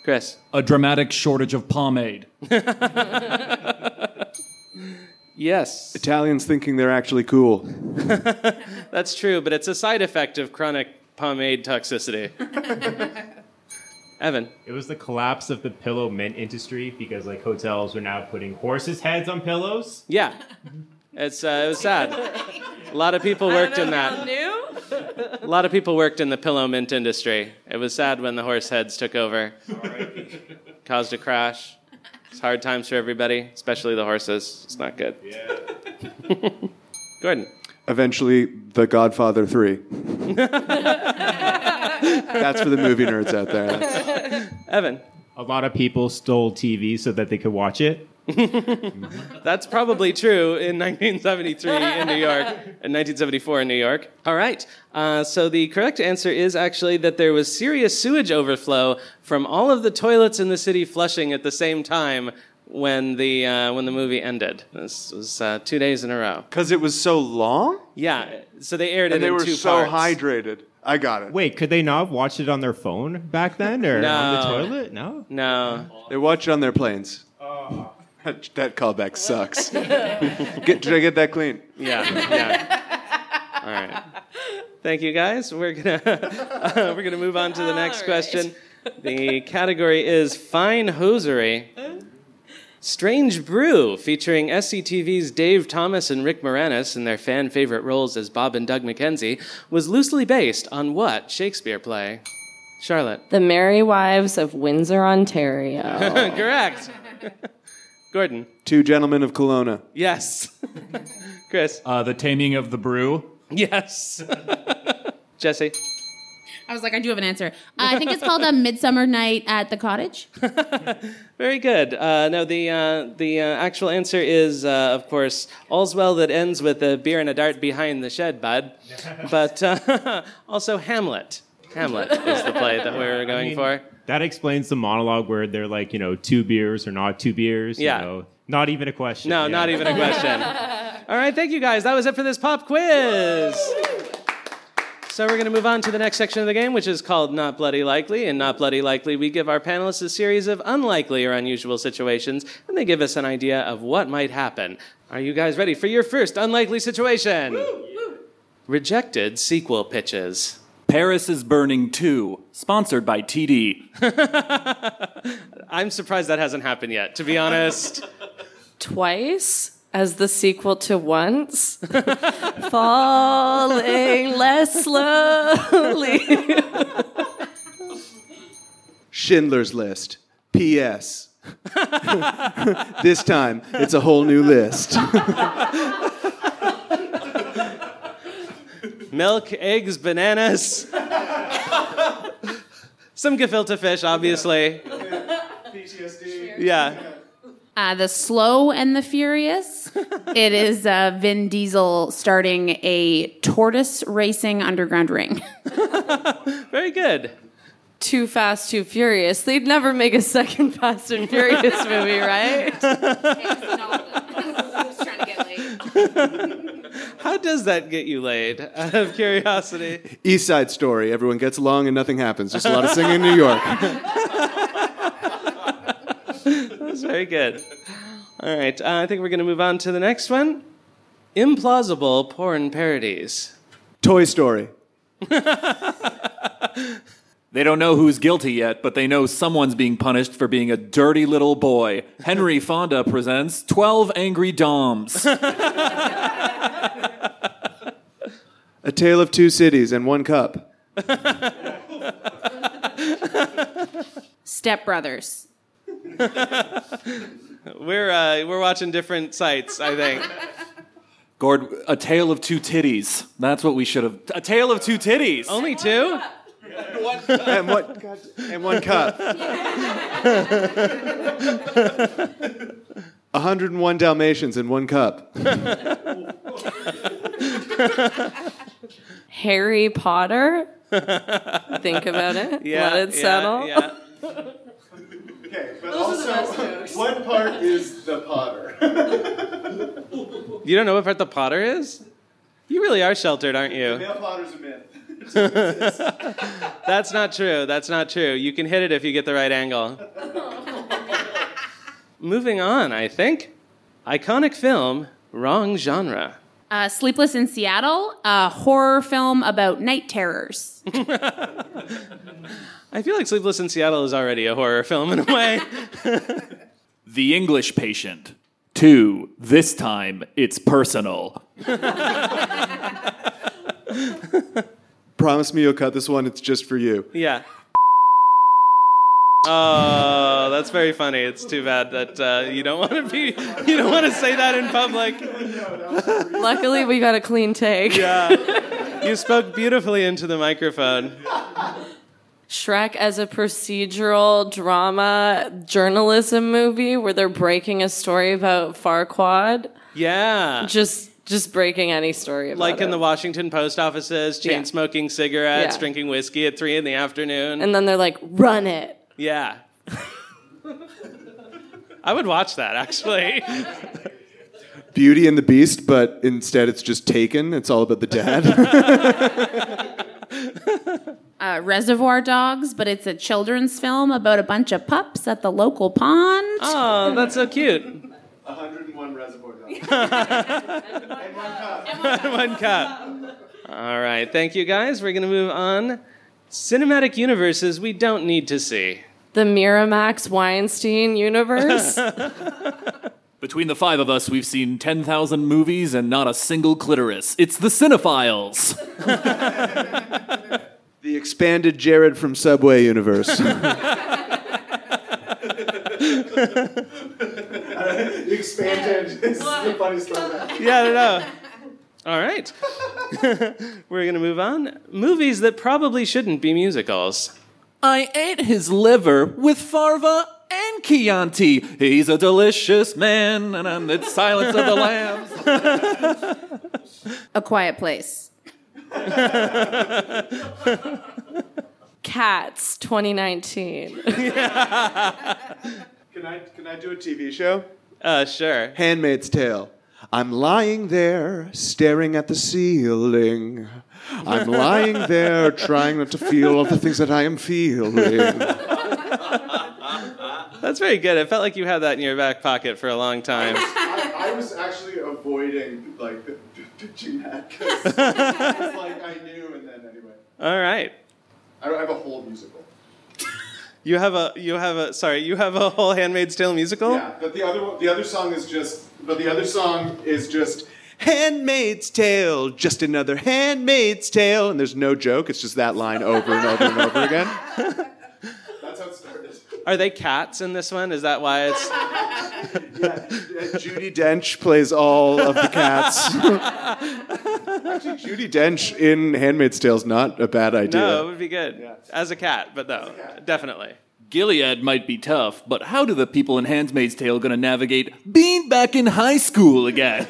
Chris? A dramatic shortage of pomade. Yes. Italians thinking they're actually cool. That's true, but it's a side effect of chronic pomade toxicity. Evan? It was the collapse of the pillow mint industry because, like, hotels are now putting horses' heads on pillows. Yeah. It's, uh, it was sad. A lot of people worked in that. New? A lot of people worked in the pillow mint industry. It was sad when the horse heads took over. Caused a crash. It's hard times for everybody, especially the horses. It's not good. Yeah. Gordon. Eventually, The Godfather three. That's for the movie nerds out there. That's... Evan. A lot of people stole T V so that they could watch it. That's probably true in nineteen seventy-three in New York, and nineteen seventy-four in New York. All right. Uh, so the correct answer is actually that there was serious sewage overflow from all of the toilets in the city flushing at the same time when the uh, when the movie ended. This was uh, two days in a row. Because it was so long? Yeah. So they aired it in two parts. And they were so hydrated. I got it. Wait, could they not have watched it on their phone back then? Or no. On the toilet? No? No. They watched it on their planes. Oh. That callback sucks. get, did I get that clean? Yeah. Yeah. All right. Thank you, guys. We're gonna uh, we're gonna move on to the next right. question. The category is Fine Hosiery. Strange Brew, featuring S C T V's Dave Thomas and Rick Moranis in their fan-favorite roles as Bob and Doug McKenzie, was loosely based on what Shakespeare play? Charlotte. The Merry Wives of Windsor, Ontario. Correct. Gordon. Two Gentlemen of Kelowna. Yes. Chris. Uh, the Taming of the Brew. Yes. Jesse. I was like, I do have an answer. Uh, I think it's called A Midsummer Night at the Cottage. Very good. Uh, no, the uh, the uh, actual answer is, uh, of course, All's Well That Ends with a Beer and a Dart Behind the Shed, Bud. But uh, also Hamlet. Hamlet is the play that we were going I mean, for. That explains the monologue where they're like, you know, two beers or not two beers. Yeah. You know, not even a question. No, yeah. Not even a question. All right, thank you, guys. That was it for this pop quiz. Woo! So we're going to move on to the next section of the game, which is called Not Bloody Likely. In Not Bloody Likely, we give our panelists a series of unlikely or unusual situations, and they give us an idea of what might happen. Are you guys ready for your first unlikely situation? Woo! Woo! Rejected sequel pitches. Paris is Burning two, sponsored by T D. I'm surprised that hasn't happened yet, to be honest. Twice? As the sequel to Once, falling less slowly. Schindler's List. P S This time, it's a whole new list. Milk, eggs, bananas. Some gefilte fish, obviously. Yeah. P T S D. Yeah. Uh, the Slow and the Furious. It is uh, Vin Diesel starting a tortoise racing underground ring. Very good. Too Fast, Too Furious. They'd never make a second Fast and Furious movie, right? I was trying to get laid. How does that get you laid? Out of curiosity. East Side Story. Everyone gets along and nothing happens. Just a lot of singing in New York. Very good. All right, uh, I think we're going to move on to the next one. Implausible porn parodies. Toy Story. They don't know who's guilty yet, but they know someone's being punished for being a dirty little boy. Henry Fonda presents twelve Angry Doms. A Tale of Two Cities and One Cup. Step Brothers. we're uh, we're watching different sites, I think. Gord, A Tale of Two Titties. That's what we should have. A Tale of Two Titties. Only two? And one cup. And one, God, and one cup. one hundred and one Dalmatians in one cup. Harry Potter? Think about it. Yeah, let it yeah, settle. Yeah. Okay, but those also, what part is the Potter? You don't know what part the Potter is? You really are sheltered, aren't you? The male Potter's a myth. That's not true. That's not true. You can hit it if you get the right angle. Moving on, I think. Iconic film, wrong genre. Uh, Sleepless in Seattle, a horror film about night terrors. I feel like Sleepless in Seattle is already a horror film in a way. The English Patient. Two, this time it's personal. Promise me you'll cut this one, it's just for you. Yeah. Oh, that's very funny. It's too bad that uh, you don't want to be, you don't want to say that in public. Luckily, we got a clean take. Yeah, you spoke beautifully into the microphone. Shrek as a procedural drama journalism movie where they're breaking a story about Farquaad. Yeah, just. Just breaking any story about like in it. The Washington Post offices, chain-smoking yeah. cigarettes, yeah. drinking whiskey at three in the afternoon. And then they're like, run it. Yeah. I would watch that, actually. Beauty and the Beast, but instead it's just Taken. It's all about the dad. uh, Reservoir Dogs, but it's a children's film about a bunch of pups at the local pond. Oh, that's so cute. one hundred and one Reservoir Dogs. And one cup. And one cup. One cup. All right. Thank you, guys. We're going to move on. Cinematic universes we don't need to see. The Miramax Weinstein universe. Between the five of us, we've seen ten thousand movies and not a single clitoris. It's the Cinephiles. The expanded Jared from Subway universe. Expanded. It's the funniest one. Yeah, I don't know. All right. We're going to move on. Movies that probably shouldn't be musicals. I ate his liver with Farva and Chianti. He's a delicious man, and I'm the Silence of the Lambs. A Quiet Place. Cats, twenty nineteen. Yeah. Can I can I do a T V show? Uh, sure. Handmaid's Tale. I'm lying there, staring at the ceiling. I'm lying there, trying not to feel all the things that I am feeling. That's very good. It felt like you had that in your back pocket for a long time. I, I was actually avoiding, like, pitching that, because it's like I knew, and then anyway. All right. I have a whole musical. You have a you have a sorry you have a whole Handmaid's Tale musical? Yeah, but the other the other song is just but the other song is just Handmaid's Tale, just another Handmaid's Tale, and there's no joke. It's just that line over and over and over again. That's how it started. Are they cats in this one? Is that why it's? Yeah, Judi Dench plays all of the cats. Actually, Judi Dench in Handmaid's Tale is not a bad idea. No, it would be good. Yeah. As a cat, but no, cat. Definitely. Gilead might be tough, but how do the people in Handmaid's Tale going to navigate being back in high school again?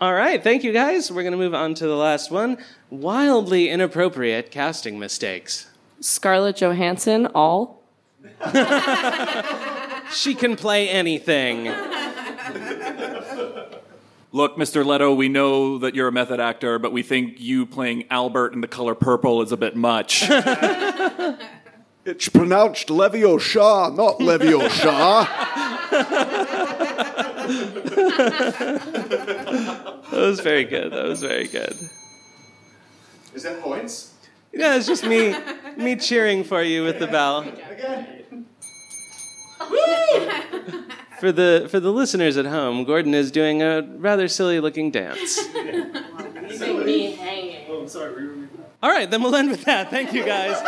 All right, thank you, guys. We're going to move on to the last one. Wildly inappropriate casting mistakes. Scarlett Johansson, all. She can play anything. Look, Mister Leto, we know that you're a method actor, but we think you playing Albert in The Color Purple is a bit much. It's pronounced Leviosa, not Leviosa. That was very good. That was very good. Is that points? Yeah, it's just me me cheering for you with the bell. Woo! For the for the listeners at home, Gordon is doing a rather silly looking dance. You make me hanging. Oh, I'm sorry. All right, then we'll end with that. Thank you, guys.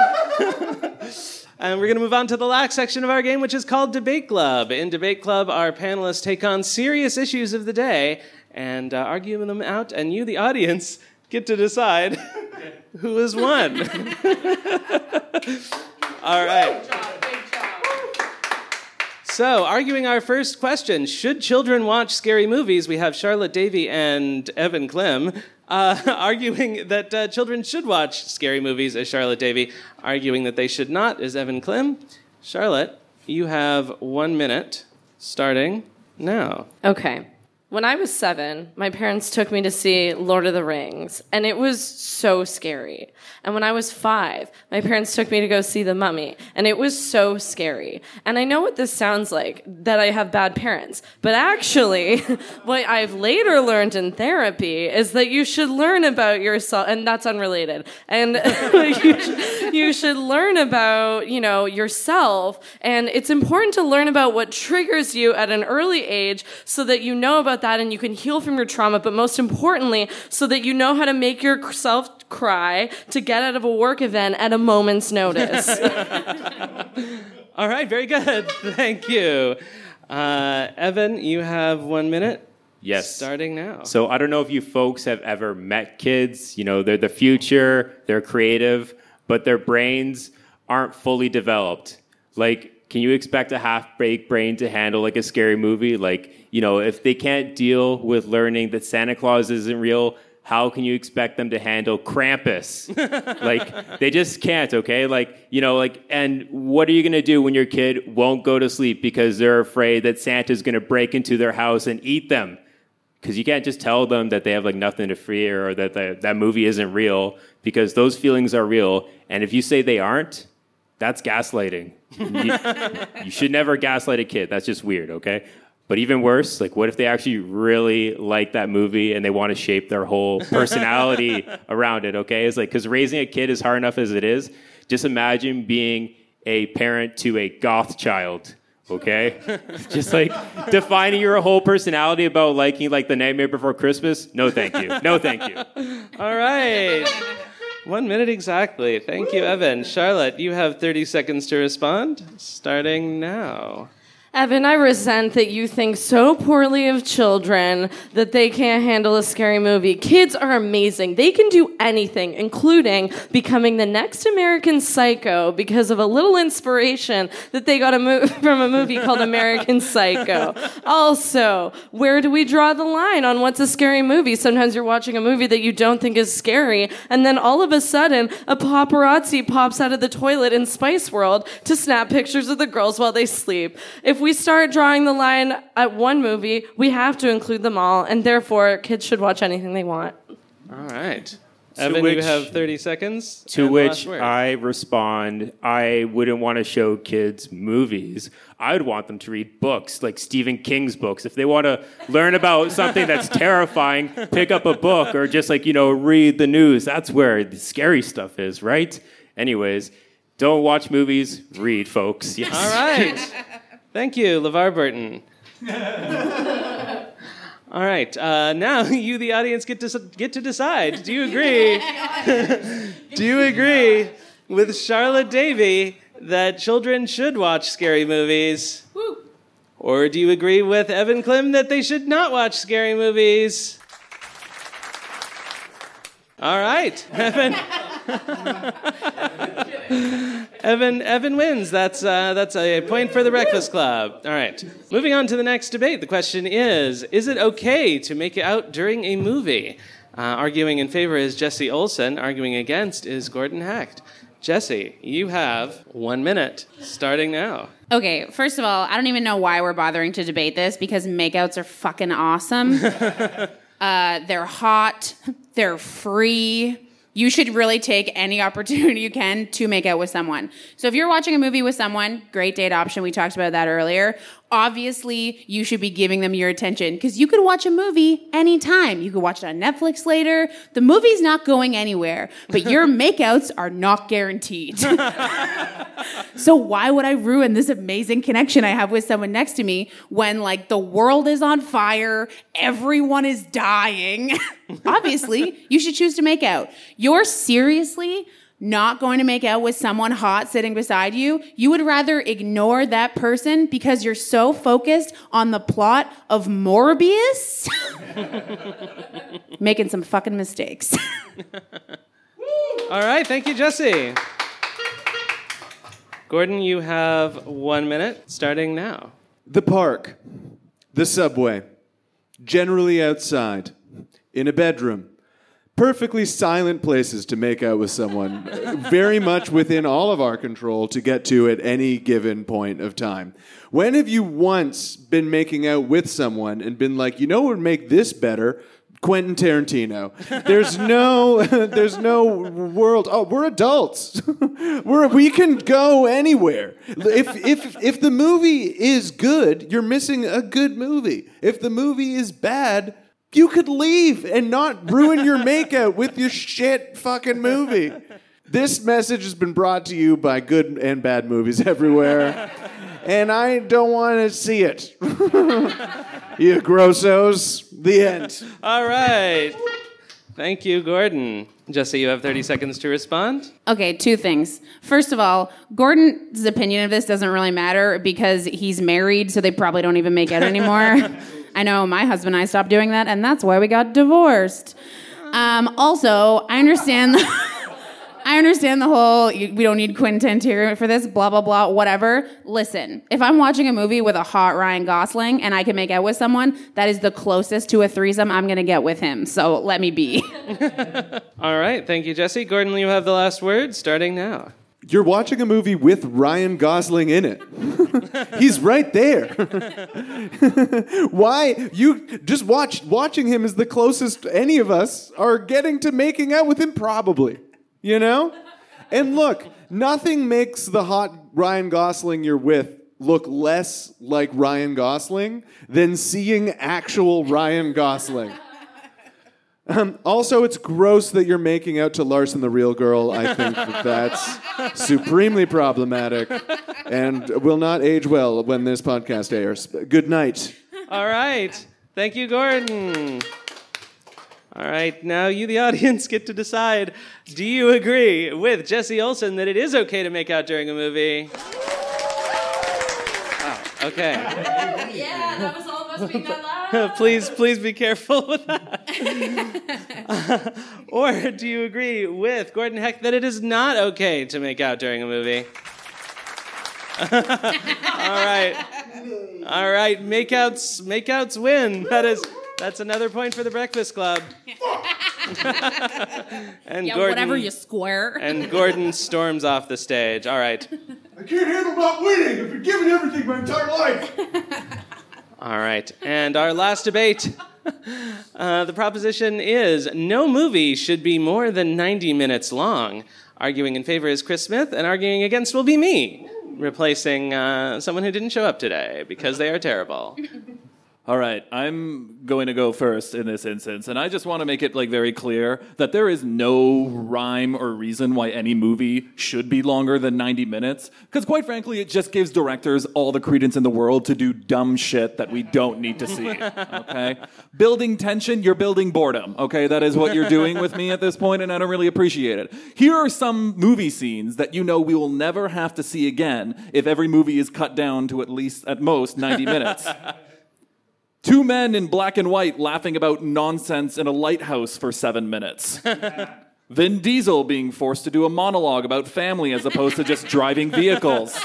And we're going to move on to the last section of our game, which is called Debate Club. In Debate Club, our panelists take on serious issues of the day and uh, argue them out, and you, the audience, get to decide who has won. All right. Big job, big job. So, arguing our first question, should children watch scary movies? We have Charlotte Davey and Evan Klim uh, arguing that uh, children should watch scary movies is Charlotte Davey. Arguing that they should not is Evan Klim. Charlotte, you have one minute starting now. Okay. When I was seven, my parents took me to see Lord of the Rings, and it was so scary. And when I was five, my parents took me to go see The Mummy, and it was so scary. And I know what this sounds like, that I have bad parents. But actually, what I've later learned in therapy is that you should learn about yourself, and that's unrelated. And you, sh- you should learn about, you know, yourself, and it's important to learn about what triggers you at an early age so that you know about that and you can heal from your trauma, but most importantly so that you know how to make yourself cry to get out of a work event at a moment's notice. All right, very good. Thank you. Uh, Evan, you have one minute. Yes. Starting now. So I don't know if you folks have ever met kids. You know, they're the future, they're creative, but their brains aren't fully developed. Like, can you expect a half-baked brain to handle, like, a scary movie? Like, you know, if they can't deal with learning that Santa Claus isn't real, how can you expect them to handle Krampus? Like, they just can't, okay? Like, you know, like, and what are you going to do when your kid won't go to sleep because they're afraid that Santa's going to break into their house and eat them? Because you can't just tell them that they have, like, nothing to fear or that the, that movie isn't real, because those feelings are real. And if you say they aren't, that's gaslighting. you, you should never gaslight a kid. That's just weird, okay? But even worse, like, what if they actually really like that movie and they want to shape their whole personality around it, okay? It's like, because raising a kid is hard enough as it is. Just imagine being a parent to a goth child, okay? Just, like, defining your whole personality about liking, like, The Nightmare Before Christmas. No, thank you. No, thank you. All right. One minute exactly. Thank you, Evan. Charlotte, you have thirty seconds to respond, starting now. Evan, I resent that you think so poorly of children that they can't handle a scary movie. Kids are amazing. They can do anything, including becoming the next American Psycho because of a little inspiration that they got a mo- from a movie called American Psycho. Also, where do we draw the line on what's a scary movie? Sometimes you're watching a movie that you don't think is scary, and then all of a sudden, a paparazzi pops out of the toilet in Spice World to snap pictures of the girls while they sleep. If If we start drawing the line at one movie, we have to include them all, and therefore kids should watch anything they want. All right. Evan, you have thirty seconds. To which I respond, I wouldn't want to show kids movies. I would want them to read books, like Stephen King's books. If they want to learn about something that's terrifying, pick up a book or just, like, you know, read the news. That's where the scary stuff is, right? Anyways, don't watch movies, read, folks. Yes. All right. Thank you, LeVar Burton. All right, uh, now you, the audience, get to get to decide. Do you agree? Do you agree with Charlotte Davey that children should watch scary movies? Woo. Or do you agree with Evan Klim that they should not watch scary movies? All right, Evan. Evan Evan wins. That's uh, that's a point for the Breakfast Club. All right. Moving on to the next debate. The question is, is it okay to make out during a movie? Uh, arguing in favor is Jesse Olson. Arguing against is Gordon Hecht. Jesse, you have one minute, starting now. Okay, first of all, I don't even know why we're bothering to debate this, because makeouts are fucking awesome. uh, they're hot. They're free. You should really take any opportunity you can to make out with someone. So if you're watching a movie with someone, great date option. We talked about that earlier. Obviously, you should be giving them your attention, because you could watch a movie anytime. You could watch it on Netflix later. The movie's not going anywhere, but your makeouts are not guaranteed. So why would I ruin this amazing connection I have with someone next to me when, like, the world is on fire, everyone is dying? Obviously, you should choose to make out. You're seriously not going to make out with someone hot sitting beside you, you would rather ignore that person because you're so focused on the plot of Morbius? Making some fucking mistakes. All right, thank you, Jesse. Gordon, you have one minute starting now. The park, the subway, generally outside, in a bedroom. Perfectly silent places to make out with someone, very much within all of our control to get to at any given point of time. When have you once been making out with someone and been like, you know what would make this better? Quentin Tarantino. There's no, there's no world. Oh, we're adults. We're we can go anywhere. If if if the movie is good, you're missing a good movie. If the movie is bad, you could leave and not ruin your makeout with your shit fucking movie. This message has been brought to you by good and bad movies everywhere, and I don't want to see it. You grossos. The end. All right. Thank you, Gordon. Jesse, you have thirty seconds to respond. Okay, two things. First of all, Gordon's opinion of this doesn't really matter because he's married, so they probably don't even make out anymore. I know my husband and I stopped doing that, and that's why we got divorced. Um, also, I understand the, I understand the whole, we don't need Quentin Tarantino for this, blah, blah, blah, whatever. Listen, if I'm watching a movie with a hot Ryan Gosling and I can make out with someone, that is the closest to a threesome I'm going to get with him, so let me be. All right, thank you, Jesse. Gordon, you have the last word, starting now. You're watching a movie with Ryan Gosling in it. He's right there. Why? You just watch. Watching him is the closest any of us are getting to making out with him, probably. You know? And look, nothing makes the hot Ryan Gosling you're with look less like Ryan Gosling than seeing actual Ryan Gosling. Um, also, it's gross that you're making out to Larson the Real Girl. I think that that's supremely problematic and will not age well when this podcast airs. Good night. All right. Thank you, Gordon. All right. Now you, the audience, get to decide. Do you agree with Jesse Olson that it is okay to make out during a movie? Wow. Okay. Yeah, that was all of us being that loud. Please, please be careful with that. uh, or do you agree with Gordon Hecht that it is not okay to make out during a movie? All right, all right. Makeouts, makeouts win. That is, that's another point for the Breakfast Club. And yeah, Gordon, whatever you square. And Gordon storms off the stage. All right. I can't handle not winning. I've been giving everything my entire life. All right, and our last debate. Uh, the proposition is no movie should be more than ninety minutes long. Arguing in favor is Chris Smith, and arguing against will be me, replacing uh, someone who didn't show up today because they are terrible. All right, I'm going to go first in this instance, and I just want to make it like very clear that there is no rhyme or reason why any movie should be longer than ninety minutes, because quite frankly, it just gives directors all the credence in the world to do dumb shit that we don't need to see, okay? Building tension, you're building boredom, okay? That is what you're doing with me at this point, and I don't really appreciate it. Here are some movie scenes that you know we will never have to see again if every movie is cut down to at least, at most, ninety minutes. Two men in black and white laughing about nonsense in a lighthouse for seven minutes. Vin Diesel being forced to do a monologue about family as opposed to just driving vehicles.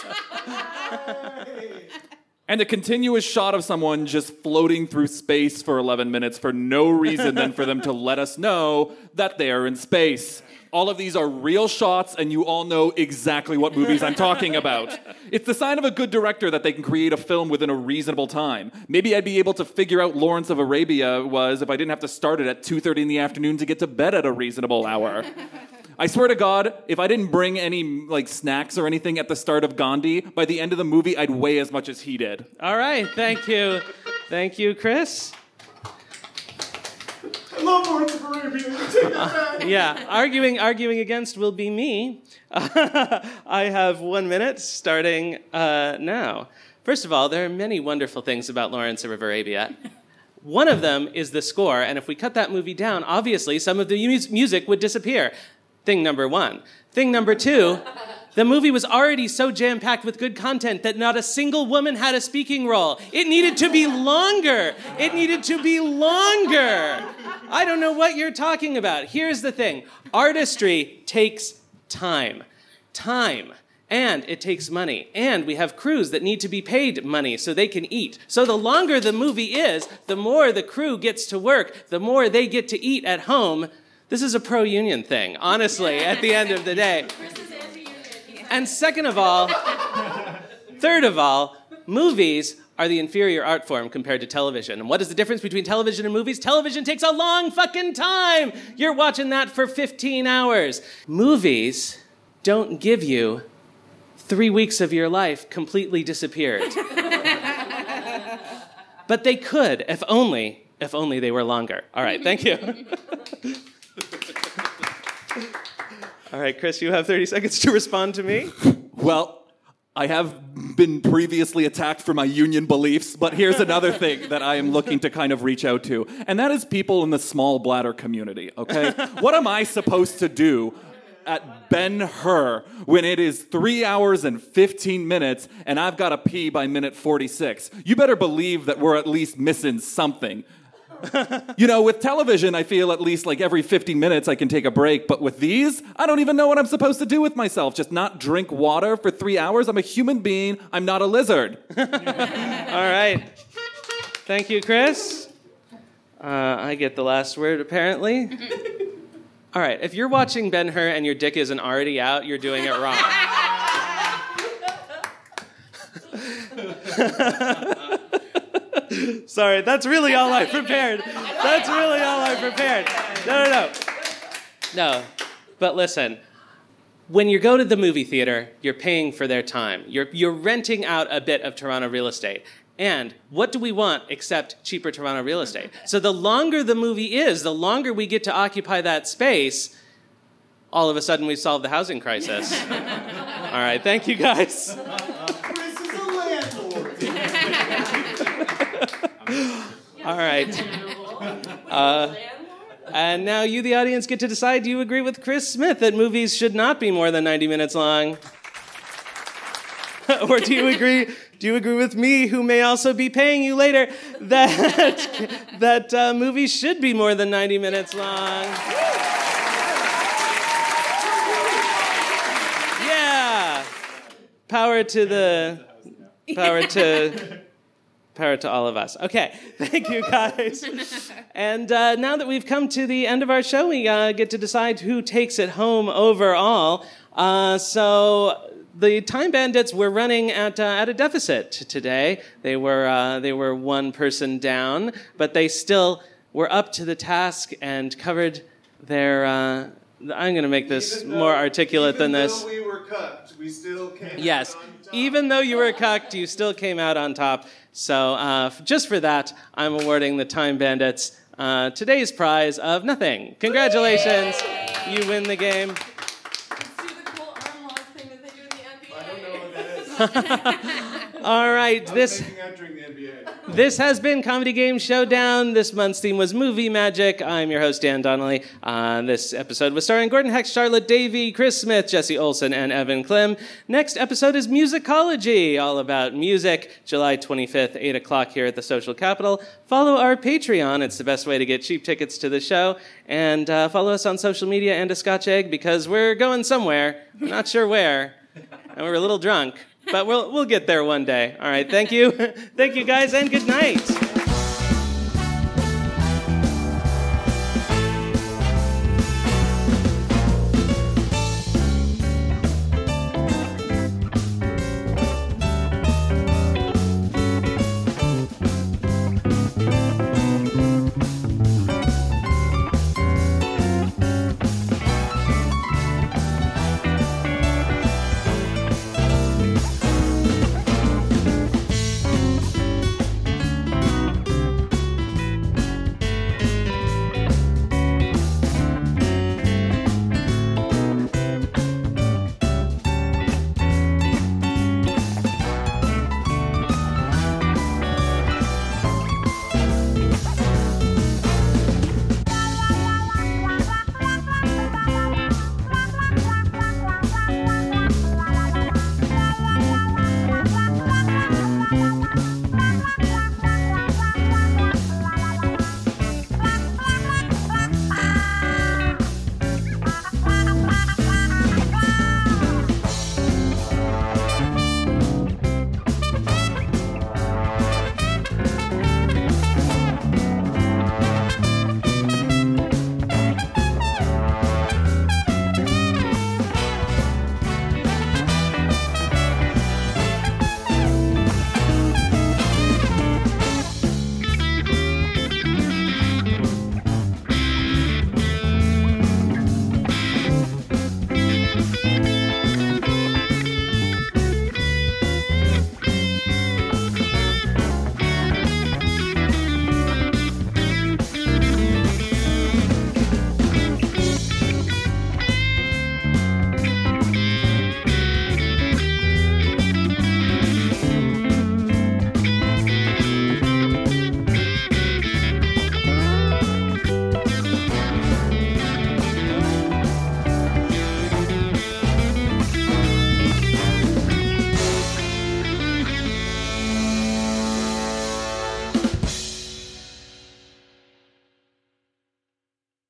And a continuous shot of someone just floating through space for eleven minutes for no reason than for them to let us know that they are in space. All of these are real shots, and you all know exactly what movies I'm talking about. It's the sign of a good director that they can create a film within a reasonable time. Maybe I'd be able to figure out Lawrence of Arabia was if I didn't have to start it at two thirty in the afternoon to get to bed at a reasonable hour. I swear to God, if I didn't bring any like snacks or anything at the start of Gandhi, by the end of the movie, I'd weigh as much as he did. All right, thank you. Thank you, Chris. I love Lawrence of Arabia. Take that back. Yeah, arguing, arguing against will be me. I have one minute starting uh, now. First of all, there are many wonderful things about Lawrence of Arabia. One of them is the score, and if we cut that movie down, obviously some of the mu- music would disappear. Thing number one. Thing number two, the movie was already so jam-packed with good content that not a single woman had a speaking role. It needed to be longer. It needed to be longer. I don't know what you're talking about. Here's the thing. Artistry takes time. Time. And it takes money. And we have crews that need to be paid money so they can eat. So the longer the movie is, the more the crew gets to work, the more they get to eat at home. This is a pro-union thing, honestly, at the end of the day. And second of all, third of all, movies are the inferior art form compared to television. And what is the difference between television and movies? Television takes a long fucking time. You're watching that for fifteen hours. Movies don't give you three weeks of your life completely disappeared. But they could, if only, if only they were longer. All right, thank you. All right, Chris, you have thirty seconds to respond to me. Well, I have been previously attacked for my union beliefs, but here's another thing that I am looking to kind of reach out to, and that is people in the small bladder community, okay? What am I supposed to do at Ben-Hur when it is three hours and fifteen minutes and I've got to pee by minute forty-six. You better believe that we're at least missing something. You know, with television, I feel at least like every fifteen minutes I can take a break, but with these, I don't even know what I'm supposed to do with myself. Just not drink water for three hours. I'm a human being. I'm not a lizard. All right. Thank you, Chris. Uh, I get the last word, apparently. All right, if you're watching Ben-Hur and your dick isn't already out, you're doing it wrong. Sorry, that's really all I prepared. That's really all I prepared. No, no, no. No, but listen. When you go to the movie theater, you're paying for their time. You're, you're renting out a bit of Toronto real estate. And what do we want except cheaper Toronto real estate? So the longer the movie is, the longer we get to occupy that space, all of a sudden we've solved the housing crisis. All right, thank you guys. Chris is a landlord. All right. Uh, and now you, the audience, get to decide, do you agree with Chris Smith that movies should not be more than ninety minutes long? Or do you agree... Do you agree with me, who may also be paying you later, that that uh, movies should be more than ninety minutes long? Yeah. Power to the power to power to all of us. Okay, thank you guys. And uh, now that we've come to the end of our show, we uh, get to decide who takes it home overall. Uh, so. The Time Bandits were running at uh, at a deficit today. They were uh, they were one person down, but they still were up to the task and covered their. Uh, I'm going to make this though, more articulate than this. Even though we were cucked, we still came yes. out on top. Yes, even though you were cucked, you still came out on top. So uh, just for that, I'm awarding the Time Bandits uh, today's prize of nothing. Congratulations, yay! You win the game. All right, this, this has been Comedy Game Showdown. This month's theme was movie magic. I'm your host, Dan Donnelly. Uh, this episode was starring Gordon Hecht, Charlotte Davey, Chris Smith, Jesse Olson, and Evan Klim. Next episode is Musicology, all about music, July twenty-fifth, eight o'clock here at the Social Capital. Follow our Patreon. It's the best way to get cheap tickets to the show. And uh, follow us on social media and a Scotch Egg, because we're going somewhere. I'm not sure where. And we're a little drunk. But we'll we'll get there one day. All right, thank you. Thank you guys, and good night.